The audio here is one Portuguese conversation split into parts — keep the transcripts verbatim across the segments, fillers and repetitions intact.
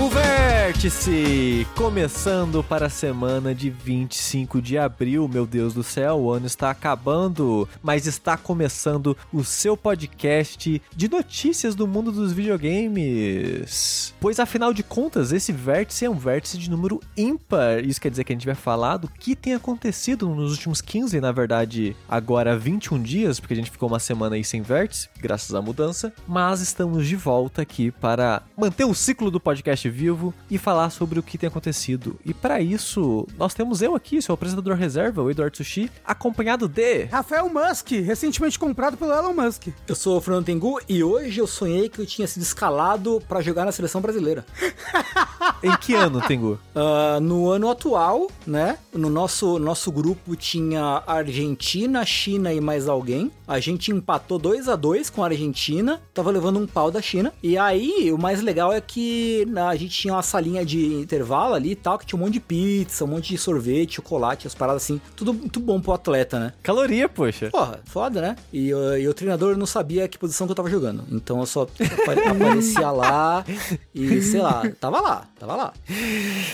O Vértice, começando para a semana de vinte e cinco de abril, meu Deus do céu, o ano está acabando, mas está começando o seu podcast de notícias do mundo dos videogames, pois afinal de contas, esse Vértice é um Vértice de número ímpar, isso quer dizer que a gente vai falar do que tem acontecido nos últimos quinze, na verdade agora vinte e um dias, porque a gente ficou uma semana aí sem Vértice, graças à mudança, mas estamos de volta aqui para manter o ciclo do podcast vivo e falar sobre o que tem acontecido. E para isso, nós temos eu aqui, seu apresentador reserva, o Eduardo Sushi, acompanhado de... Rafael Musk, recentemente comprado pelo Elon Musk. Eu sou o Fernando Tengu e hoje eu sonhei que eu tinha sido escalado para jogar na seleção brasileira. Em que ano, Tengu? Uh, no ano atual, né? No nosso, nosso grupo tinha Argentina, China e mais alguém. A gente empatou dois a dois com a Argentina, tava levando um pau da China. E aí, o mais legal é que na a gente tinha uma salinha de intervalo ali e tal, que tinha um monte de pizza, um monte de sorvete, chocolate, as paradas assim. Tudo muito bom pro atleta, né? Caloria, poxa. Porra, foda, né? E, e o treinador não sabia que posição que eu tava jogando. Então eu só aparecia lá e, sei lá, tava lá, tava lá.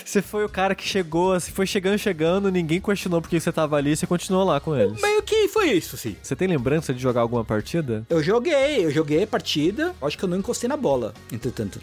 Você foi o cara que chegou, você foi chegando, chegando, ninguém questionou porque você tava ali, você continuou lá com eles. Meio que foi isso, sim. Você tem lembrança de jogar alguma partida? Eu joguei, eu joguei a partida. Acho que eu não encostei na bola, entretanto.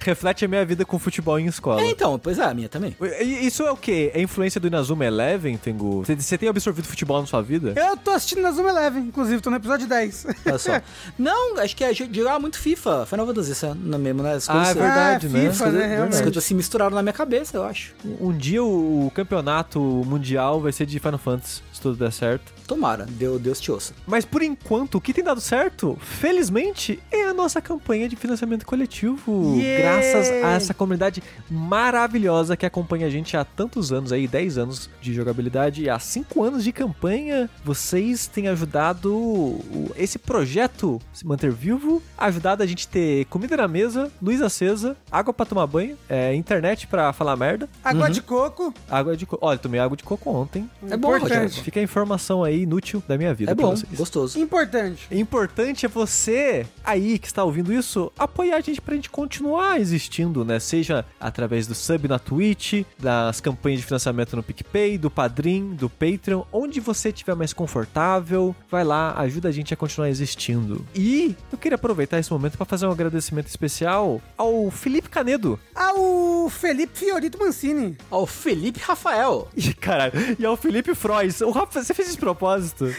Reflete a minha vida com futebol em escola. É, então, pois é, a minha também. Isso é o quê? É influência do Inazuma Eleven, Tengu? Você tem absorvido futebol na sua vida? Eu tô assistindo Inazuma Eleven, inclusive, tô no episódio dez. Olha só. Não, acho que é jogar muito FIFA. Final Fantasy, na mesmo, né? As coisas, ah, é verdade, ah, né? FIFA, né? Realmente. As coisas se misturaram na minha cabeça, eu acho. Um dia o campeonato mundial vai ser de Final Fantasy, se tudo der certo. Tomara, Deus te ouça. Mas por enquanto, o que tem dado certo, felizmente, é a nossa campanha de financiamento coletivo. Yeah! Graças a essa comunidade maravilhosa que acompanha a gente há tantos anos aí, dez anos de jogabilidade e há cinco anos de campanha. Vocês têm ajudado esse projeto se manter vivo, ajudado a gente ter comida na mesa, luz acesa, água pra tomar banho, é, internet pra falar merda. Água uhum. de coco. Água de coco. Olha, tomei água de coco ontem. É bom, Rogério. Fica a informação aí inútil da minha vida. É bom, vocês. Gostoso. Importante. Importante é você aí que está ouvindo isso, apoiar a gente pra gente continuar existindo, né? Seja através do sub na Twitch, das campanhas de financiamento no PicPay, do Padrim, do Patreon, onde você estiver mais confortável, vai lá, ajuda a gente a continuar existindo. E eu queria aproveitar esse momento pra fazer um agradecimento especial ao Felipe Canedo. Ao Felipe Fiorito Mancini. Ao Felipe Rafael. E caralho, e ao Felipe Frois. O Rafa, você fez esse propósito?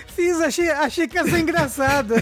Fiz, achei, achei que ia ser engraçado.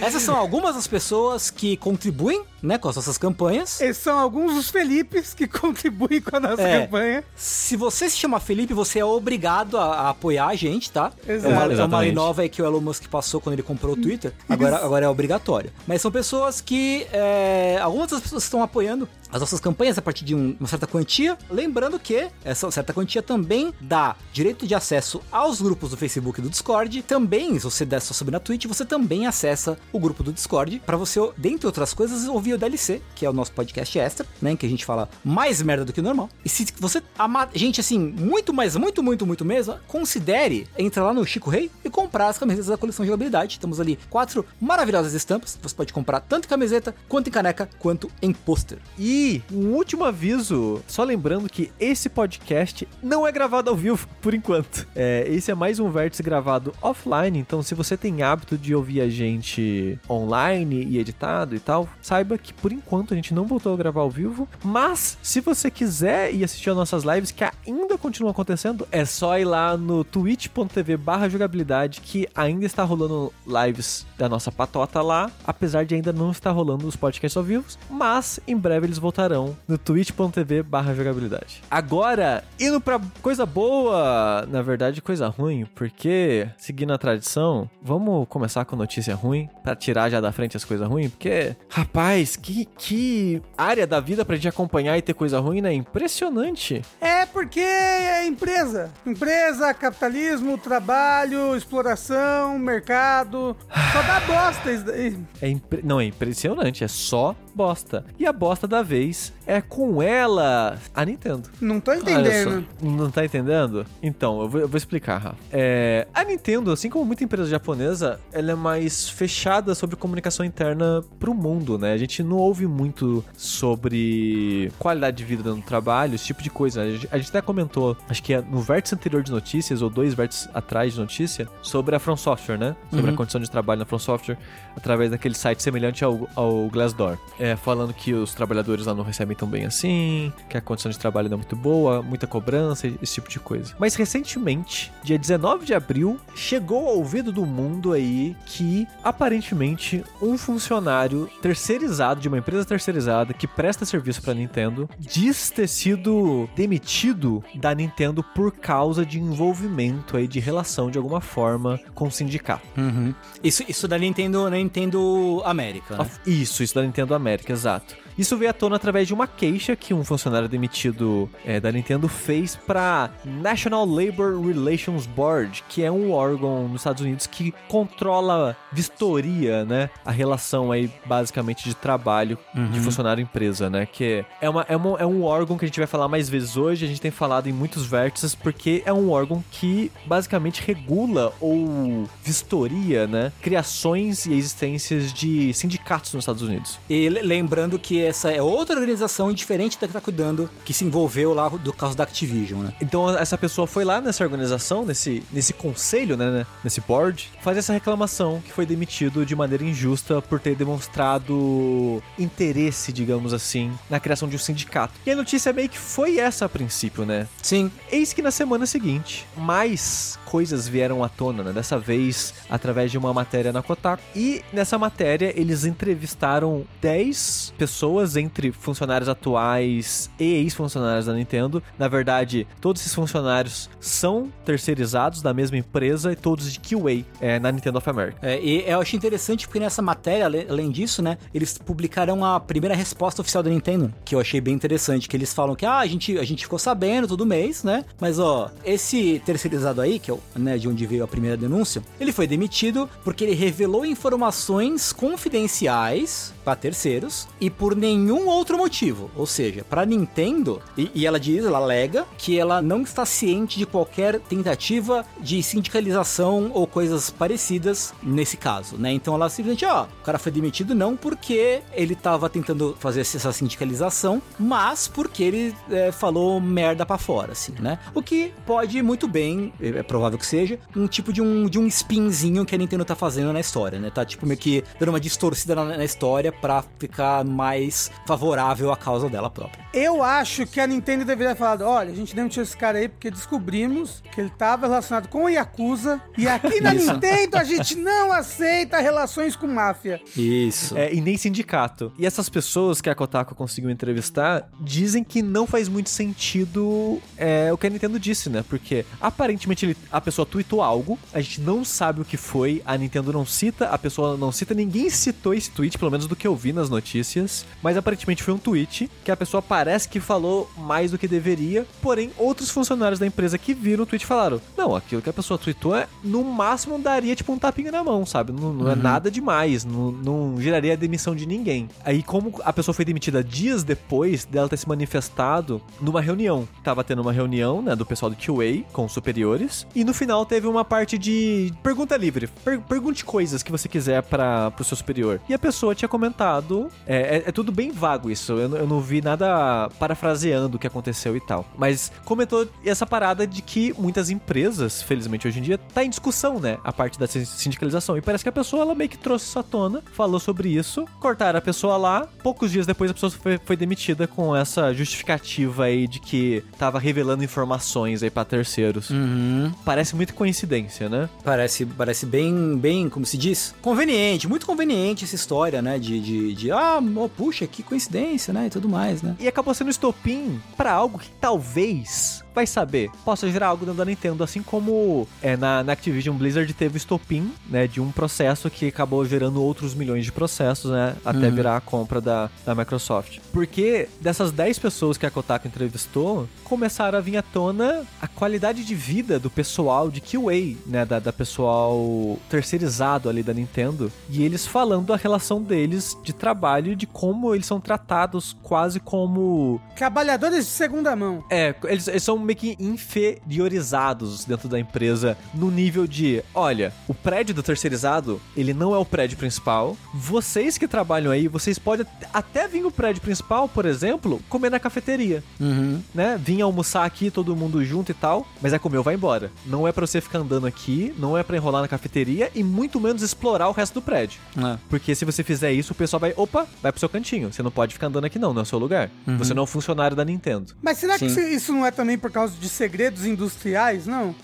Essas são algumas das pessoas que contribuem, né, com as nossas campanhas. Esses são alguns dos Felipes que contribuem com a nossa é. campanha. Se você se chama Felipe, você é obrigado a, a apoiar a gente, tá? Exato. É uma, é uma lei nova que o Elon Musk passou quando ele comprou o Twitter. Agora, agora é obrigatório. Mas são pessoas que... É, algumas das pessoas estão apoiando as nossas campanhas a partir de um, uma certa quantia. Lembrando que essa certa quantia também dá direito de acesso aos grupos do Facebook e do Discord. Também, se você der só subir na Twitch, você também acessa o grupo do Discord para você, dentre outras coisas, ouvir o D L C, que é o nosso podcast extra, né, em que a gente fala mais merda do que o normal. E se você amar gente, assim, muito, mas muito, muito, muito mesmo, considere entrar lá no Chico Rei e comprar as camisetas da coleção de jogabilidade. Temos ali quatro maravilhosas estampas. Você pode comprar tanto em camiseta, quanto em caneca, quanto em pôster. E um último aviso, só lembrando que esse podcast não é gravado ao vivo, por enquanto. É, esse é mais um Vértice gravado offline, então se você tem hábito de ouvir a gente online e editado e tal, saiba que por enquanto a gente não voltou a gravar ao vivo, mas se você quiser ir assistir as nossas lives, que ainda continuam acontecendo, é só ir lá no twitch ponto tv barra jogabilidade, que ainda está rolando lives da nossa patota lá, apesar de ainda não estar rolando os podcasts ao vivo, mas em breve eles voltarão no twitch ponto tv barra jogabilidade. Agora, indo pra coisa boa, na verdade coisa ruim, porque seguindo a tradição, vamos começar com notícia ruim, pra tirar já da frente as coisas ruins, porque, rapaz, Que, que área da vida pra gente acompanhar e ter coisa ruim, né? Impressionante. É, porque é empresa. Empresa, capitalismo, trabalho, exploração, mercado. Só dá bosta isso daí. É impre... Não, é impressionante. É só bosta. E a bosta da vez vez é com ela, a Nintendo. Não tô entendendo. Não tá entendendo? Então, eu vou, eu vou explicar, Rafa. É, a Nintendo, assim como muita empresa japonesa, ela é mais fechada sobre comunicação interna pro mundo, né? A gente não ouve muito sobre qualidade de vida no trabalho, esse tipo de coisa, né? A gente, a gente até comentou, acho que é no vértice anterior de notícias, ou dois vértices atrás de notícia, sobre a From Software, né? Sobre uhum. a condição de trabalho na From Software, através daquele site semelhante ao, ao Glassdoor. É, falando que os trabalhadores lá não recebem tão bem assim, que a condição de trabalho não é muito boa, muita cobrança, esse tipo de coisa. Mas recentemente, dia dezenove de abril, chegou ao ouvido do mundo aí que, aparentemente, um funcionário terceirizado, de uma empresa terceirizada, que presta serviço pra Nintendo, diz ter sido demitido da Nintendo por causa de envolvimento aí, de relação, de alguma forma, com o sindicato. Uhum. Isso, isso da Nintendo, Nintendo América, né? Isso, isso da Nintendo América, exato. Isso veio à tona através de uma queixa que um funcionário demitido é, da Nintendo fez para National Labor Relations Board, que é um órgão nos Estados Unidos que controla vistoria, né? A relação aí, basicamente, de trabalho uhum. de funcionário e empresa, né? Que é, uma, é, uma, é um órgão que a gente vai falar mais vezes hoje, a gente tem falado em muitos vértices, porque é um órgão que, basicamente, regula ou vistoria, né? Criações e existências de sindicatos nos Estados Unidos. E lembrando que essa é outra organização diferente da que tá cuidando, que se envolveu lá do caso da Activision, né? Então essa pessoa foi lá nessa organização, nesse, nesse conselho, né, nesse board, faz essa reclamação que foi demitido de maneira injusta por ter demonstrado interesse, digamos assim, na criação de um sindicato. E a notícia meio que foi essa a princípio, né? Sim. Eis que na semana seguinte, mais coisas vieram à tona, né? Dessa vez através de uma matéria na Kotaku. E nessa matéria eles entrevistaram dez pessoas entre funcionários atuais e ex-funcionários da Nintendo. Na verdade, todos esses funcionários são terceirizados da mesma empresa e todos de Q A é, na Nintendo of America. É, e eu achei interessante porque nessa matéria, além disso, né, eles publicaram a primeira resposta oficial da Nintendo, que eu achei bem interessante, que eles falam que ah, a gente, a gente ficou sabendo todo mês, né, mas ó, esse terceirizado aí, que é né, de onde veio a primeira denúncia, ele foi demitido porque ele revelou informações confidenciais para terceiros e por nenhum outro motivo, ou seja, pra Nintendo, e, e ela diz, ela alega que ela não está ciente de qualquer tentativa de sindicalização ou coisas parecidas nesse caso, né, então ela simplesmente, ó, o cara foi demitido não porque ele tava tentando fazer essa sindicalização, mas porque ele é, falou merda pra fora, assim, né, o que pode muito bem, é provável que seja, um tipo de um, de um spinzinho que a Nintendo tá fazendo na história, né, tá tipo meio que dando uma distorcida na, na história pra ficar mais favorável à causa dela própria. Eu acho que a Nintendo deveria falar, olha, a gente demitiu esse cara aí porque descobrimos que ele estava relacionado com o Yakuza e aqui na Nintendo a gente não aceita relações com máfia. Isso. É, e nem sindicato. E essas pessoas que a Kotaku conseguiu entrevistar dizem que não faz muito sentido é, o que a Nintendo disse, né? Porque aparentemente ele, a pessoa tweetou algo, a gente não sabe o que foi, a Nintendo não cita, a pessoa não cita, ninguém citou esse tweet, pelo menos do que eu vi nas notícias. Mas aparentemente foi um tweet que a pessoa parece que falou mais do que deveria, porém outros funcionários da empresa que viram o tweet falaram, não, aquilo que a pessoa tweetou é, no máximo daria tipo um tapinha na mão, sabe, não, não uhum. é nada demais, não, não geraria a demissão de ninguém. Aí como a pessoa foi demitida dias depois dela ter se manifestado numa reunião, tava tendo uma reunião, né, do pessoal do Q A com os superiores, e no final teve uma parte de pergunta livre, per- pergunte coisas que você quiser para pro seu superior, e a pessoa tinha comentado, é, é, é tudo bem vago isso, eu não, eu não vi nada parafraseando o que aconteceu e tal, mas comentou essa parada de que muitas empresas, felizmente hoje em dia, tá em discussão, né, a parte da sindicalização, e parece que a pessoa, ela meio que trouxe isso à tona, falou sobre isso, cortaram a pessoa lá, poucos dias depois a pessoa foi, foi demitida com essa justificativa aí de que tava revelando informações aí pra terceiros. Uhum. Parece muito coincidência, né? Parece, parece bem, bem, como se diz? Conveniente, muito conveniente essa história, né, de, de, de ah, puxa, que coincidência, né, e tudo mais, né? E acabou sendo estopim pra algo que talvez vai saber, possa gerar algo dentro da Nintendo, assim como é, na, na Activision Blizzard teve o estopim, né, de um processo que acabou gerando outros milhões de processos, né, até uhum. virar a compra da, da Microsoft. Porque dessas dez pessoas que a Kotaku entrevistou, começaram a vir à tona a qualidade de vida do pessoal de Q A, né, da, da pessoal terceirizado ali da Nintendo, e eles falando a relação deles de trabalho, de como eles são tratados quase como... trabalhadores de segunda mão. É, eles, eles são meio que inferiorizados dentro da empresa, no nível de, olha, o prédio do terceirizado, ele não é o prédio principal, vocês que trabalham aí, vocês podem até vir o prédio principal, por exemplo, comer na cafeteria, uhum. né, vim almoçar aqui, todo mundo junto e tal, mas é comeu, vai embora. Não é pra você ficar andando aqui, não é pra enrolar na cafeteria e muito menos explorar o resto do prédio. É. Porque se você fizer isso, o pessoal vai, opa, vai pro seu cantinho, você não pode ficar andando aqui não, não é o seu lugar. Uhum. Você não é um funcionário da Nintendo. Mas será Sim. que isso não é também por causa de segredos industriais, não?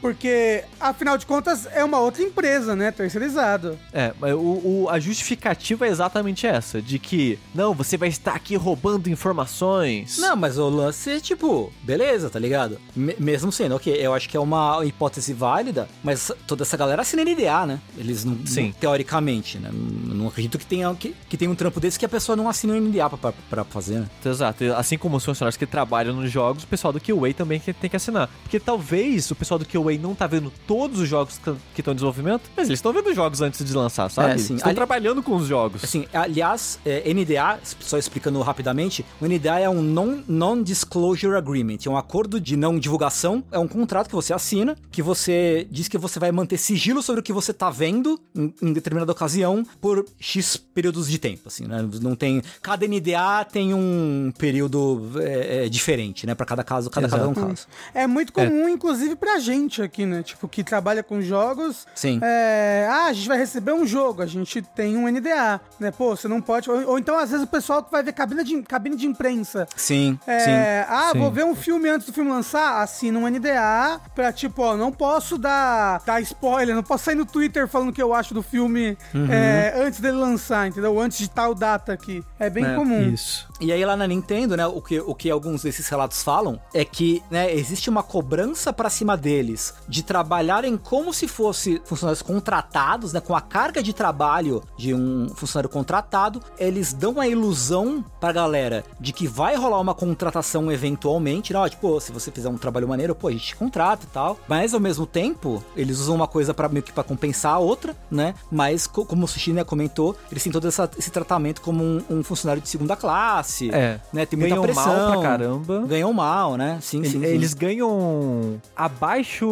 Porque, afinal de contas, é uma outra empresa, né? Terceirizado. É, mas a justificativa é exatamente essa. De que, não, você vai estar aqui roubando informações. Não, mas o lance é tipo, beleza, tá ligado? Me- mesmo sendo, ok, eu acho que é uma hipótese válida, mas toda essa galera assina N D A, né? Eles não, Sim. não teoricamente, né? Não acredito que tenha, que, que tenha um trampo desse que a pessoa não assina um N D A pra, pra, pra fazer, né? Exato. Assim como os funcionários que trabalham nos jogos, o pessoal do Q A também tem que assinar. Porque talvez o pessoal do Q A não tá vendo todos os jogos que estão em desenvolvimento, mas eles estão vendo jogos antes de lançar, sabe? É, assim, estão ali... trabalhando com os jogos. Assim, aliás, é, N D A, só explicando rapidamente, o N D A é um non, Non-Disclosure Agreement, é um acordo de não divulgação, é um contrato que você assina, que você diz que você vai manter sigilo sobre o que você tá vendo em, em determinada ocasião por X períodos de tempo, assim, né? Não tem... Cada N D A tem um período é, é, diferente, né? Pra cada caso, cada caso é um caso. É muito comum, é. inclusive, pra gente aqui, né? Tipo, que trabalha com jogos. Sim. É, ah, a gente vai receber um jogo, a gente tem um N D A, né? Pô, você não pode... Ou, ou então, às vezes, o pessoal que vai ver cabine de, cabine de imprensa. Sim, é, sim. Ah, sim. Vou ver um filme antes do filme lançar, assina um N D A pra, tipo, ó, não posso dar, dar spoiler, não posso sair no Twitter falando o que eu acho do filme uhum. é, antes dele lançar, entendeu? Antes de tal data aqui. É bem é, comum. Isso. E aí, lá na Nintendo, né? O que, o que alguns desses relatos falam é que, né? Existe uma cobrança pra cima deles de trabalharem como se fossem funcionários contratados, né? Com a carga de trabalho de um funcionário contratado, eles dão a ilusão pra galera de que vai rolar uma contratação eventualmente, né? Tipo, se você fizer um trabalho maneiro, pô, a gente contrata e tal. Mas, ao mesmo tempo, eles usam uma coisa pra, meio que pra compensar a outra, né? Mas, como o Sushi, né, comentou, eles têm todo essa, esse tratamento como um, um funcionário de segunda classe, é. né? Tem muita ganham pressão. Ganham mal pra caramba. Ganham mal, né? Sim, sim, sim. Eles ganham abaixo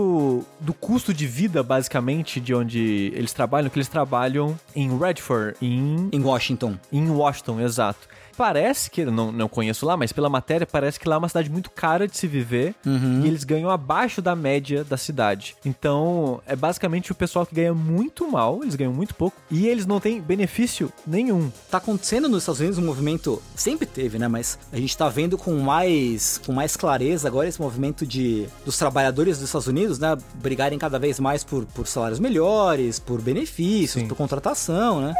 do custo de vida, basicamente, de onde eles trabalham, que eles trabalham em Redford, em... Em Washington. Em Washington, exato. Parece que, não, não conheço lá, mas pela matéria, parece que lá é uma cidade muito cara de se viver uhum. e eles ganham abaixo da média da cidade. Então, é basicamente o pessoal que ganha muito mal, eles ganham muito pouco e eles não têm benefício nenhum. Tá acontecendo nos Estados Unidos um movimento, sempre teve, né? Mas a gente tá vendo com mais, com mais clareza agora esse movimento de, dos trabalhadores dos Estados Unidos, né? Brigarem cada vez mais por, por salários melhores, por benefícios, Sim. por contratação, né?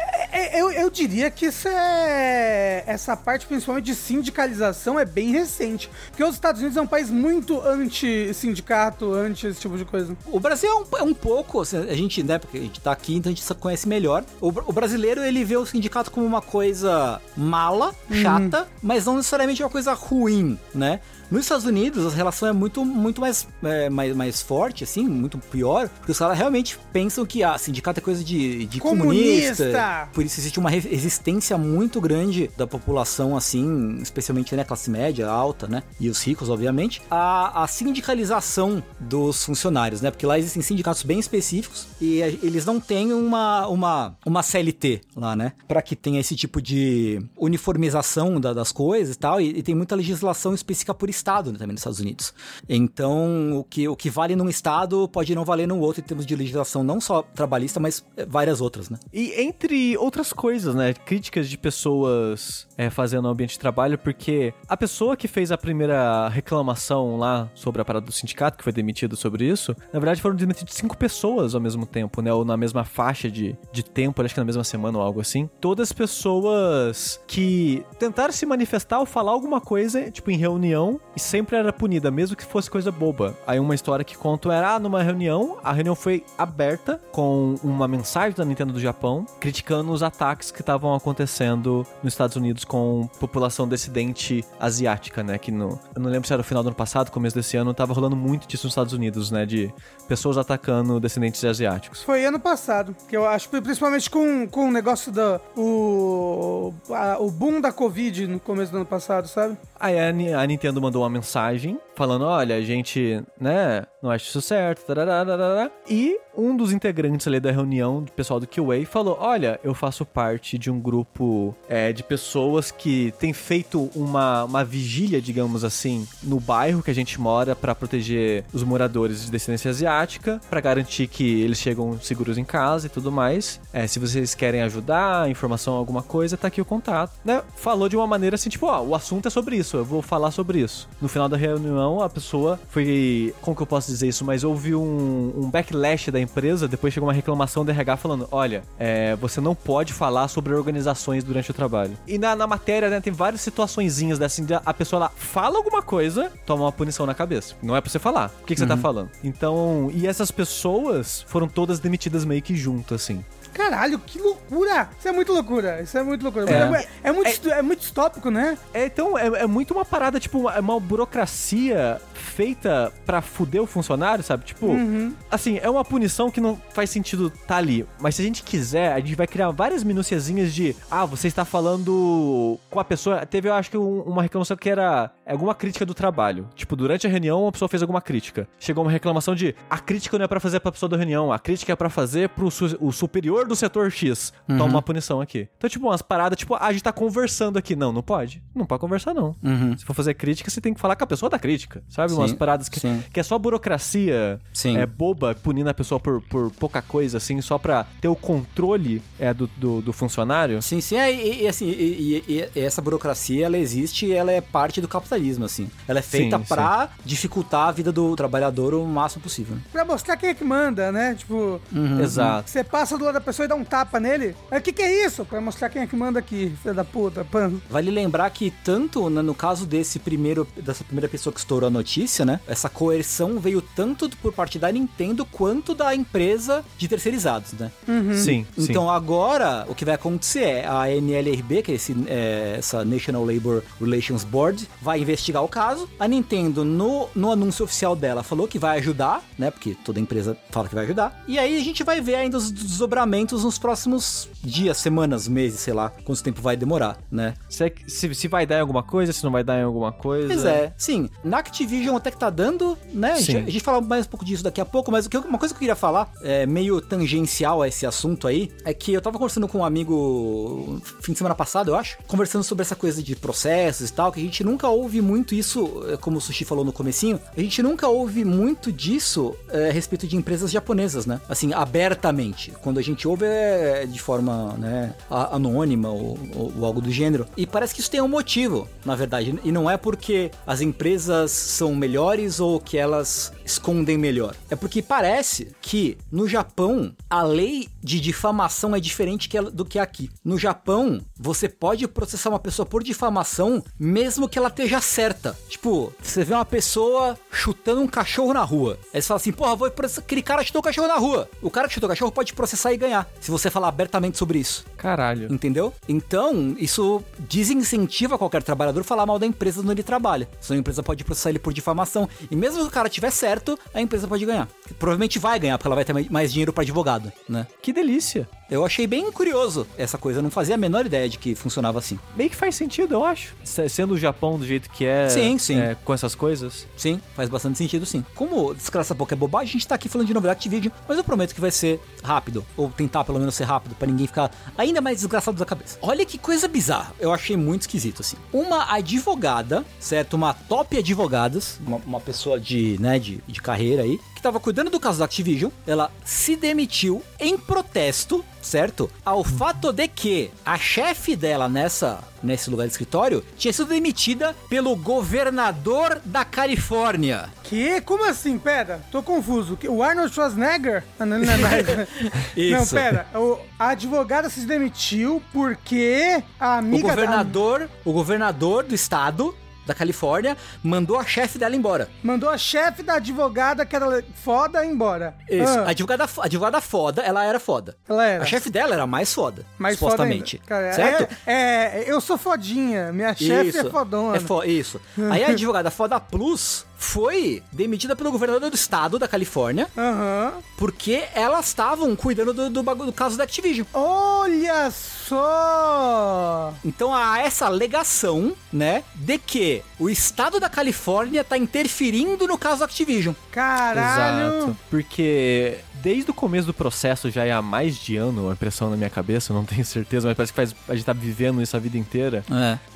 Eu, eu diria que isso é... Essa Essa parte, principalmente de sindicalização, é bem recente. Porque os Estados Unidos é um país muito anti-sindicato, anti esse tipo de coisa. O Brasil é um, é um pouco, assim, a gente, né, porque a gente tá aqui, então a gente só conhece melhor. O, o brasileiro, ele vê o sindicato como uma coisa mala, chata, uhum. mas não necessariamente uma coisa ruim, né? Nos Estados Unidos, a relação é muito, muito mais, é, mais, mais forte, assim, muito pior, porque os caras realmente pensam que ah, sindicato é coisa de, de comunista. comunista. Por isso existe uma resistência muito grande da população, assim, especialmente na né, classe média, alta, né? E os ricos, obviamente, a, a sindicalização dos funcionários, né? Porque lá existem sindicatos bem específicos e a, eles não têm uma, uma, uma C L T lá, né? Pra que tenha esse tipo de uniformização da, das coisas e tal, e, e tem muita legislação específica por estado, né, também nos Estados Unidos. Então, o que, o que vale num estado pode não valer num outro em termos de legislação, não só trabalhista, mas várias outras, né? E entre outras coisas, né? Críticas de pessoas é, fazendo o ambiente de trabalho, porque a pessoa que fez a primeira reclamação lá sobre a parada do sindicato, que foi demitido sobre isso, na verdade foram demitidas cinco pessoas ao mesmo tempo, né? Ou na mesma faixa de, de tempo, acho que na mesma semana ou algo assim. Todas pessoas que tentaram se manifestar ou falar alguma coisa, tipo, em reunião, E sempre era punida, mesmo que fosse coisa boba. Aí uma história que contam era, ah, numa reunião, a reunião foi aberta com uma mensagem da Nintendo do Japão, criticando os ataques que estavam acontecendo nos Estados Unidos com população descendente asiática, né? Que no, eu não lembro se era o final do ano passado, começo desse ano, tava rolando muito disso nos Estados Unidos, né? De pessoas atacando descendentes asiáticos. Foi ano passado, que eu acho, principalmente com, com o negócio da... O, a, o boom da Covid no começo do ano passado, sabe? Aí a, a Nintendo mandou uma mensagem falando, olha, a gente, né, não acha isso certo, tarará, tarará. E um dos integrantes ali da reunião, do pessoal do Q A, falou, olha, eu faço parte de um grupo é, de pessoas que tem feito uma, uma vigília, digamos assim, no bairro que a gente mora pra proteger os moradores de descendência asiática, pra garantir que eles chegam seguros em casa e tudo mais. É, se vocês querem ajudar, informação, alguma coisa, tá aqui o contato, né? Falou de uma maneira assim, tipo, ó, o assunto é sobre isso, eu vou falar sobre isso. No final da reunião, a pessoa foi, como que eu posso dizer isso, mas houve um, um backlash da empresa, depois chegou uma reclamação do R H falando, olha, é, você não pode falar sobre organizações durante o trabalho. E na, na matéria, né, tem várias situaçõezinhas dessa, a pessoa lá fala alguma coisa, toma uma punição na cabeça. Não é pra você falar. O que, que uhum. você tá falando? Então, e essas pessoas foram todas demitidas meio que junto, assim. Caralho, que loucura! Isso é muito loucura, isso é muito loucura. É, é, é, muito, é, é muito distópico, né? É, então, é, é muito uma parada, tipo, uma, uma burocracia feita pra fuder o funcionário, sabe? Tipo, uhum. assim, é uma punição que não faz sentido tá ali. Mas se a gente quiser, a gente vai criar várias minuciazinhas de, ah, você está falando com a pessoa... Teve, eu acho que um, uma reclamação que era alguma crítica do trabalho. Tipo, durante a reunião, a pessoa fez alguma crítica. Chegou uma reclamação de, a crítica não é pra fazer pra pessoa da reunião, a crítica é pra fazer pro su- o superior do setor X, uhum. toma uma punição aqui. Então, tipo, umas paradas, tipo, ah, a gente tá conversando aqui. Não, não pode. Não pode conversar, não. Uhum. Se for fazer crítica, você tem que falar com a pessoa da crítica, sabe? Sim, umas paradas que, que é só burocracia é, boba, punindo a pessoa por, por pouca coisa, assim, só pra ter o controle é, do, do, do funcionário. Sim, sim. É, e, e, assim, e, e, e essa burocracia, ela existe e ela é parte do capitalismo, assim. Ela é feita sim, pra sim. dificultar a vida do trabalhador o máximo possível. Pra mostrar quem é que manda, né? Tipo... Uhum. Exato. Você passa do lado da pessoa e dá um tapa nele. O que que é isso? Pra mostrar quem é que manda aqui, filho da puta, pano. Vale lembrar que tanto no caso desse primeiro, dessa primeira pessoa que estourou a notícia, né? Essa coerção veio tanto por parte da Nintendo quanto da empresa de terceirizados, né? Uhum. Sim. Então sim. agora o que vai acontecer é a N L R B, que é, esse, é essa National Labor Relations Board, vai investigar o caso. A Nintendo no, no anúncio oficial dela falou que vai ajudar, né? Porque toda empresa fala que vai ajudar. E aí a gente vai ver ainda os desdobramentos nos próximos dias, semanas, meses, sei lá, quanto tempo vai demorar, né? Se, se, se vai dar em alguma coisa, se não vai dar em alguma coisa... Pois é, sim. Na Activision até que tá dando, né? A gente, a gente fala mais um pouco disso daqui a pouco, mas o que, uma coisa que eu queria falar, é, meio tangencial a esse assunto aí, é que eu tava conversando com um amigo fim de semana passado, eu acho, conversando sobre essa coisa de processos e tal, que a gente nunca ouve muito isso, como o Sushi falou no comecinho, a gente nunca ouve muito disso é, a respeito de empresas japonesas, né? Assim, abertamente. Quando a gente ouve é de forma, né, anônima ou, ou, ou algo do gênero. E parece que isso tem um motivo, na verdade. E não é porque as empresas são melhores ou que elas escondem melhor. É porque parece que no Japão a lei de difamação é diferente do que aqui. No Japão, você pode processar uma pessoa por difamação mesmo que ela esteja certa. Tipo, você vê uma pessoa chutando um cachorro na rua. Aí você fala assim, porra, vou processar... aquele cara chutou o cachorro na rua. O cara que chutou o cachorro pode processar e ganhar. Se você falar abertamente sobre isso. Caralho. Entendeu? Então, isso desincentiva qualquer trabalhador a falar mal da empresa onde ele trabalha. Senão a empresa pode processar ele por difamação. E mesmo que o cara tiver certo, a empresa pode ganhar. Provavelmente vai ganhar, porque ela vai ter mais dinheiro para advogado, né? Que delícia. Eu achei bem curioso essa coisa. Eu não fazia a menor ideia de que funcionava assim. Meio que faz sentido, eu acho. Sendo o Japão do jeito que é... Sim, sim. É, com essas coisas. Sim, faz bastante sentido, sim. Como desgraça pouco é bobagem, a gente tá aqui falando de novidade de vídeo, mas eu prometo que vai ser rápido. Ou tentar, pelo menos, ser rápido, pra ninguém ficar ainda mais desgraçado da cabeça. Olha que coisa bizarra. Eu achei muito esquisito, assim. Uma advogada, certo? Uma top advogadas, uma, uma pessoa de, né, de, de carreira aí, que tava cuidando do caso da Activision, ela se demitiu em protesto, certo? Ao fato de que a chefe dela nessa, nesse lugar de escritório tinha sido demitida pelo governador da Califórnia. Que? Como assim? Pera, tô confuso. O Arnold Schwarzenegger? Não, não, não, não. Isso. Não, pera. O, a advogada se demitiu porque a amiga... O governador, da... o governador do estado... da Califórnia, mandou a chefe dela embora. Mandou a chefe da advogada, que era foda, embora. Isso, ah. a advogada, a advogada foda, ela era foda. Ela era. A chefe dela era mais foda, mais supostamente. Foda ainda. Cara, certo? É, é, eu sou fodinha, minha chefe é fodona. É fo- isso. Aí a advogada foda plus... foi demitida pelo governador do estado da Califórnia, uhum. porque elas estavam cuidando do, do, do caso da Activision. Olha só! Então há essa alegação, né, de que o estado da Califórnia tá interferindo no caso da Activision. Caralho! Exato, porque... desde o começo do processo, já é há mais de ano, a impressão na minha cabeça, eu não tenho certeza, mas parece que faz, a gente tá vivendo isso a vida inteira.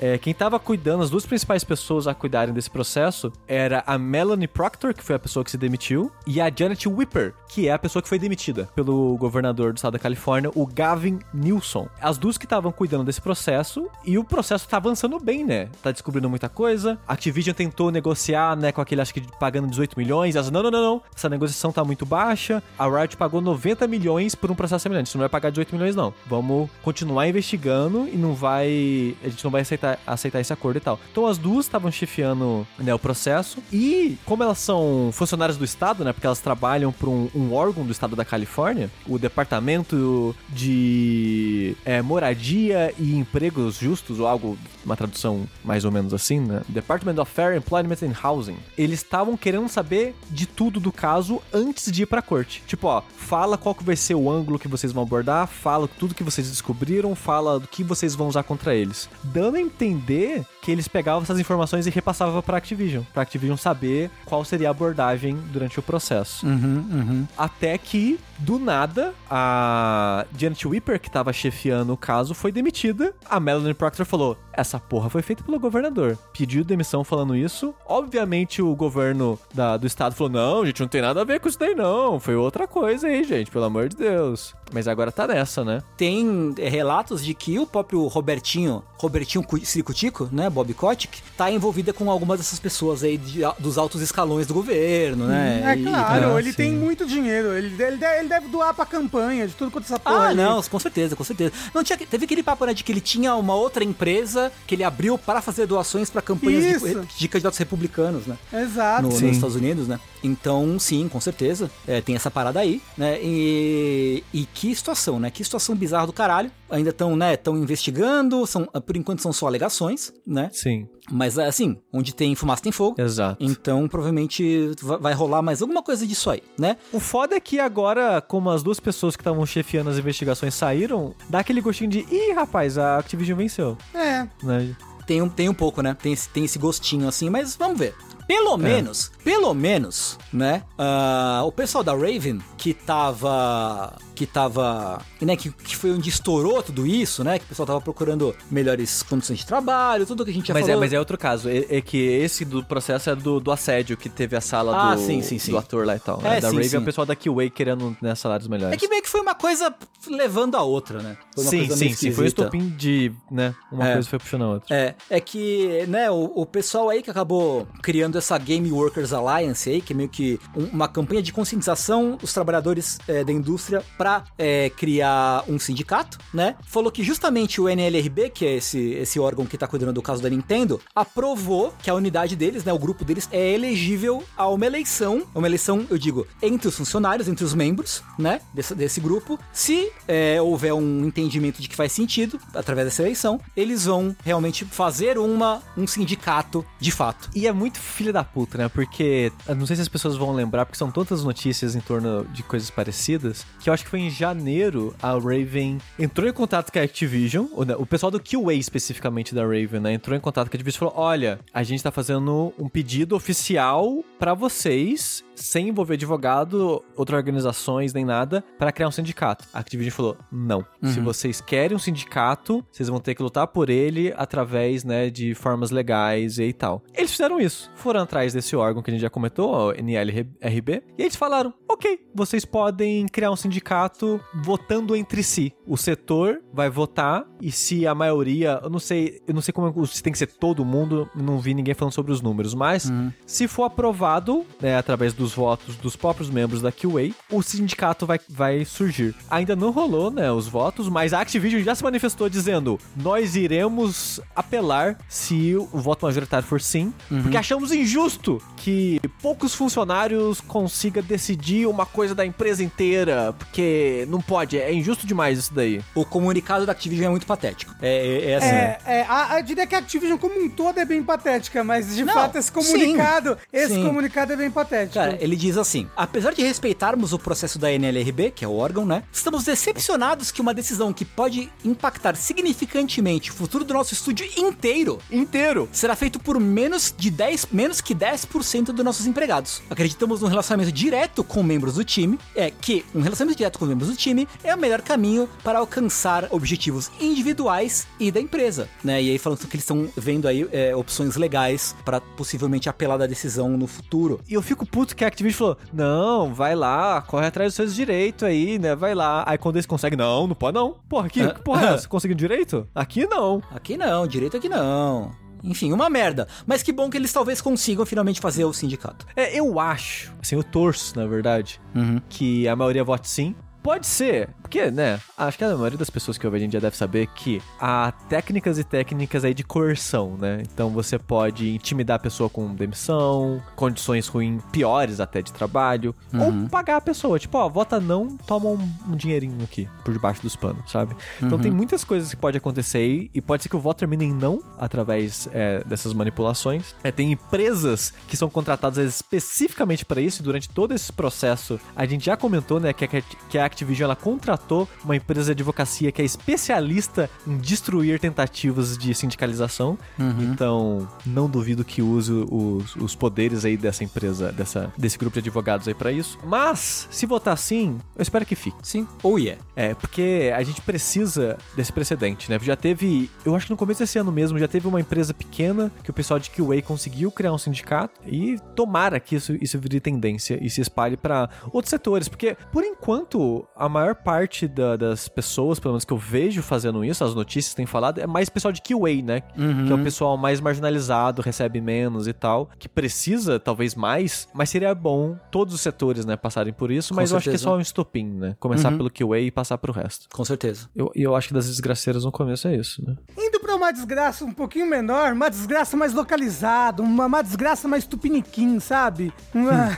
É. É, quem tava cuidando, as duas principais pessoas a cuidarem desse processo, era a Melanie Proctor, que foi a pessoa que se demitiu, e a Janet Wepper, que é a pessoa que foi demitida pelo governador do estado da Califórnia, o Gavin Newsom. As duas que estavam cuidando desse processo, e o processo tá avançando bem, né? Tá descobrindo muita coisa, a Activision tentou negociar, né, com aquele, acho que pagando dezoito milhões, as não, não, não, não, essa negociação tá muito baixa, a Riot pagou noventa milhões por um processo semelhante. Você não vai pagar dezoito milhões, não. Vamos continuar investigando e não vai... a gente não vai aceitar, aceitar esse acordo e tal. Então, as duas estavam chefiando, né, o processo. E, como elas são funcionárias do Estado, né, porque elas trabalham para um, um órgão do Estado da Califórnia, o Departamento de é, Moradia e Empregos Justos, ou algo, uma tradução mais ou menos assim, né? Department of Fair Employment and Housing. Eles estavam querendo saber de tudo do caso antes de ir para a corte. Tipo, ó, fala qual que vai ser o ângulo que vocês vão abordar, fala tudo que vocês descobriram, fala do que vocês vão usar contra eles. Dando a entender que eles pegavam essas informações e repassavam pra Activision, pra Activision saber qual seria a abordagem durante o processo. Uhum, uhum. Até que, do nada, a Janet Wepper, que tava chefiando o caso, foi demitida. A Melanie Proctor falou, essa porra foi feita pelo governador. Pediu demissão falando isso. Obviamente, o governo da, do estado falou, não, gente, não tem nada a ver com isso daí, não. Foi outra coisa aí, gente, pelo amor de Deus. Mas agora tá nessa, né? Tem relatos de que o próprio Robertinho, Robertinho Ciricutico, né, Bob Kotick, tá envolvida com algumas dessas pessoas aí de, dos altos escalões do governo, né? É e, claro, não, ele sim. tem muito dinheiro, ele, ele, ele deve doar pra campanha, de tudo quanto essa porra. Ah, ali. Não, com certeza, com certeza. Não, tinha, teve aquele papo, né, de que ele tinha uma outra empresa que ele abriu para fazer doações pra campanhas de, de candidatos republicanos, né? Exato. No, nos Estados Unidos, né? Então, sim, com certeza, é, tem essa parada aí, né? E, e que situação, né? Que situação bizarra do caralho. Ainda estão, né, estão investigando, são, por enquanto são só alegações, né? Sim. Mas, assim, onde tem fumaça tem fogo. Exato. Então, provavelmente vai rolar mais alguma coisa disso aí, né? O foda é que agora, como as duas pessoas que estavam chefiando as investigações saíram, dá aquele gostinho de, ih, rapaz, a Activision venceu. É. Né? Tem, um, tem um pouco, né? Tem esse, tem esse gostinho, assim, mas vamos ver. Pelo é. menos, pelo menos, né, uh, o pessoal da Raven, que tava, que tava, né, que, que foi onde estourou tudo isso, né, que o pessoal tava procurando melhores condições de trabalho, tudo que a gente já mas falou. É, mas é outro caso, é, é que esse do processo é do, do assédio, que teve a sala ah, do, sim, sim, sim. do ator lá e tal, né? é, da sim, Raven sim. é o pessoal da Q A querendo, né, salários melhores. É que meio que foi uma coisa levando a outra, né, foi uma sim, coisa sim, sim, foi um estopim de, né, uma é. coisa foi puxando a outra. É, é que, né, o, o pessoal aí que acabou criando essa Game Workers Alliance aí, que é meio que uma campanha de conscientização dos trabalhadores é, da indústria pra é, criar um sindicato, né? Falou que justamente o N L R B, que é esse, esse órgão que tá cuidando do caso da Nintendo, aprovou que a unidade deles, né, o grupo deles, é elegível a uma eleição, uma eleição, eu digo, entre os funcionários, entre os membros, né, desse, desse grupo, se é, houver um entendimento de que faz sentido, através dessa eleição, eles vão realmente fazer uma, um sindicato de fato. E é muito filha da puta, né? Porque, eu não sei se as pessoas vão lembrar, porque são tantas notícias em torno de coisas parecidas, que eu acho que foi em janeiro, a Raven entrou em contato com a Activision, o pessoal do Q A especificamente da Raven, né? Entrou em contato com a Activision e falou, olha, a gente tá fazendo um pedido oficial pra vocês, sem envolver advogado, outras organizações, nem nada, pra criar um sindicato. A Activision falou, não. Uhum. Se vocês querem um sindicato, vocês vão ter que lutar por ele através, né, de formas legais e tal. Eles fizeram isso. Foram atrás desse órgão que a gente já comentou, o N L R B, e eles falaram, ok, vocês podem criar um sindicato votando entre si. O setor vai votar e se a maioria, eu não sei, eu não sei como, se tem que ser todo mundo, não vi ninguém falando sobre os números, mas uhum. se for aprovado, né, através do dos votos dos próprios membros da Q A, o sindicato vai, vai surgir. Ainda não rolou, né, os votos, mas a Activision já se manifestou dizendo: nós iremos apelar se o voto majoritário for sim, uhum. porque achamos injusto que poucos funcionários consigam decidir uma coisa da empresa inteira, porque não pode, é injusto demais isso daí. O comunicado da Activision é muito patético. É, é assim, é, né? É, a, a diria que a Activision como um todo é bem patética, mas de não, fato esse comunicado, sim, esse sim. comunicado é bem patético. Cara, ele diz assim: apesar de respeitarmos o processo da N L R B, que é o órgão, né, estamos decepcionados que uma decisão que pode impactar significantemente o futuro do nosso estúdio inteiro, inteiro, será feito por menos de dez, menos que dez por cento dos nossos empregados. Acreditamos num relacionamento direto com membros do time, é que um relacionamento direto com membros do time é o melhor caminho para alcançar objetivos individuais e da empresa, né? E aí falando que eles estão vendo aí é, opções legais para possivelmente apelar da decisão no futuro. E eu fico puto que a Activision falou: não, vai lá, corre atrás dos seus direitos aí, né? Vai lá. Aí quando eles conseguem, não, não pode não. Porra, aqui, ah. porra, ah. você conseguiu direito? Aqui não. Aqui não, direito aqui não. Enfim, uma merda. Mas que bom que eles talvez consigam finalmente fazer o sindicato. É, eu acho, assim, eu torço, na verdade, uhum. que a maioria vote sim. Pode ser, porque, né, acho que a maioria das pessoas que ouvem a gente já deve saber que há técnicas e técnicas aí de coerção, né? Então você pode intimidar a pessoa com demissão, condições ruins, piores até de trabalho, uhum. ou pagar a pessoa, tipo, ó, vota não, toma um, um dinheirinho aqui, por debaixo dos panos, sabe? Então uhum. tem muitas coisas que pode acontecer aí, e pode ser que o voto termine em não, através é, dessas manipulações. É, tem empresas que são contratadas especificamente para isso, e durante todo esse processo, a gente já comentou, né, que a, que a Activision, ela contratou uma empresa de advocacia que é especialista em destruir tentativas de sindicalização. Uhum. Então, não duvido que use os, os poderes aí dessa empresa, dessa, desse grupo de advogados aí pra isso. Mas, se votar sim, eu espero que fique. Sim. Ou oh, yeah. É, porque a gente precisa desse precedente, né? Já teve, eu acho que no começo desse ano mesmo, já teve uma empresa pequena que o pessoal de Q A conseguiu criar um sindicato, e tomara que isso, isso vire tendência e se espalhe pra outros setores, porque, por enquanto, a maior parte da, das pessoas, pelo menos que eu vejo fazendo isso, as notícias têm falado, é mais pessoal de Q A, né? Uhum. Que é o pessoal mais marginalizado, recebe menos e tal, que precisa, talvez, mais, mas seria bom todos os setores, né, passarem por isso, mas Com eu certeza. acho que é só um estopim, né? Começar uhum. pelo Q A e passar pro resto. Com certeza. E eu, eu acho que das desgraceiras no começo é isso, né? Indo pra uma desgraça um pouquinho menor, uma desgraça mais localizada, uma, uma desgraça mais tupiniquim, sabe? Uma,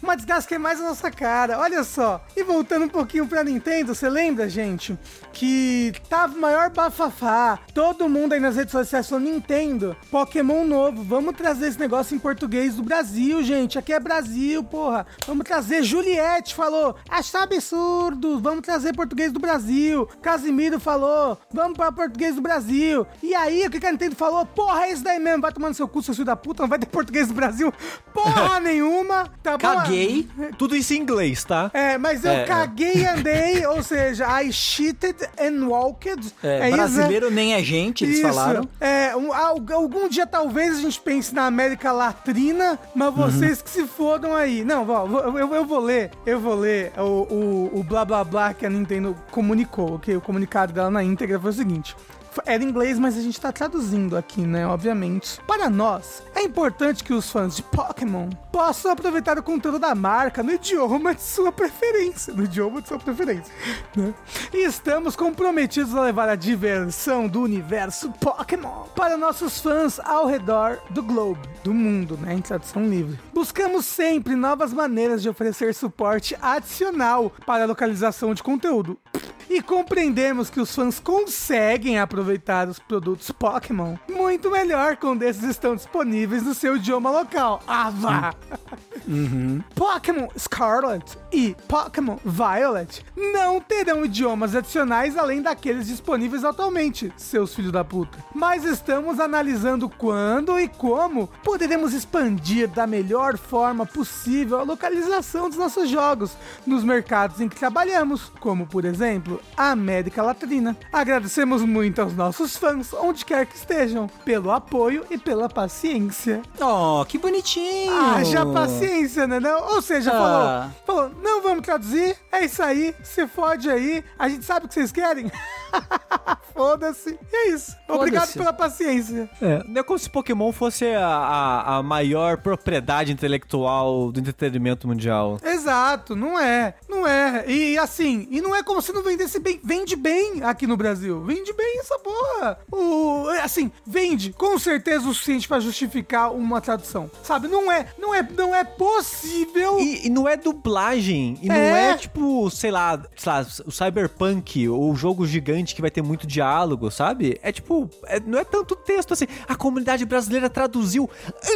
uma desgraça que é mais a nossa cara. Olha só. E voltando um pouquinho pra Nintendo, você lembra, gente, que tava maior bafafá, todo mundo aí nas redes sociais falando: Nintendo, Pokémon novo, vamos trazer esse negócio em português do Brasil, gente, aqui é Brasil, porra, vamos trazer. Juliette falou: acho absurdo, vamos trazer português do Brasil. Casimiro falou: vamos para português do Brasil. E aí, o que a Nintendo falou? Porra, é isso daí mesmo, vai tomando seu cu, seu filho da puta, não vai ter português do Brasil, porra nenhuma, tá bom? Caguei, tudo isso em inglês, tá? É, mas eu é, caguei. Gay and day, ou seja, I cheated and walked. É, é brasileiro isso, né? Nem a gente, eles isso. falaram. É, um, algum dia talvez a gente pense na América Latina, mas vocês uhum. que se fodam aí. Não, eu, eu, eu vou ler, eu vou ler o, o, o blá blá blá que a Nintendo comunicou, ok? O comunicado dela na íntegra foi o seguinte... Era em inglês, mas a gente tá traduzindo aqui, né? Obviamente. Para nós, é importante que os fãs de Pokémon possam aproveitar o conteúdo da marca no idioma de sua preferência. No idioma de sua preferência, né? E estamos comprometidos a levar a diversão do universo Pokémon para nossos fãs ao redor do globo, do mundo, né? Em tradução livre. Buscamos sempre novas maneiras de oferecer suporte adicional para a localização de conteúdo. E compreendemos que os fãs conseguem aproveitar os produtos Pokémon muito melhor quando esses estão disponíveis no seu idioma local. Ah, vá! Uhum. Pokémon Scarlet e Pokémon Violet não terão idiomas adicionais além daqueles disponíveis atualmente, seus filhos da puta. Mas estamos analisando quando e como poderemos expandir da melhor forma possível a localização dos nossos jogos nos mercados em que trabalhamos, como, por exemplo, a América Latina. Agradecemos muito aos nossos fãs, onde quer que estejam, pelo apoio e pela paciência. Oh, que bonitinho! Ah, já paciência, né? Não? Ou seja, ah. falou, falou, não vamos traduzir, é isso aí, se fode aí, a gente sabe o que vocês querem. Foda-se. E é isso. Foda-se. Obrigado pela paciência. É. Não é como se Pokémon fosse a, a, a maior propriedade intelectual do entretenimento mundial. Exato. Não é. Não é. E assim, e não é como se não vendesse bem. Vende bem aqui no Brasil. Vende bem essa porra. O, assim, vende com certeza o suficiente pra justificar uma tradução. Sabe? Não é, não é, não é possível. E, e não é dublagem. E é. não é tipo, sei lá, sei lá, o Cyberpunk ou o jogo gigante que vai ter muito diálogo, sabe? É tipo, é, não é tanto texto assim. A comunidade brasileira traduziu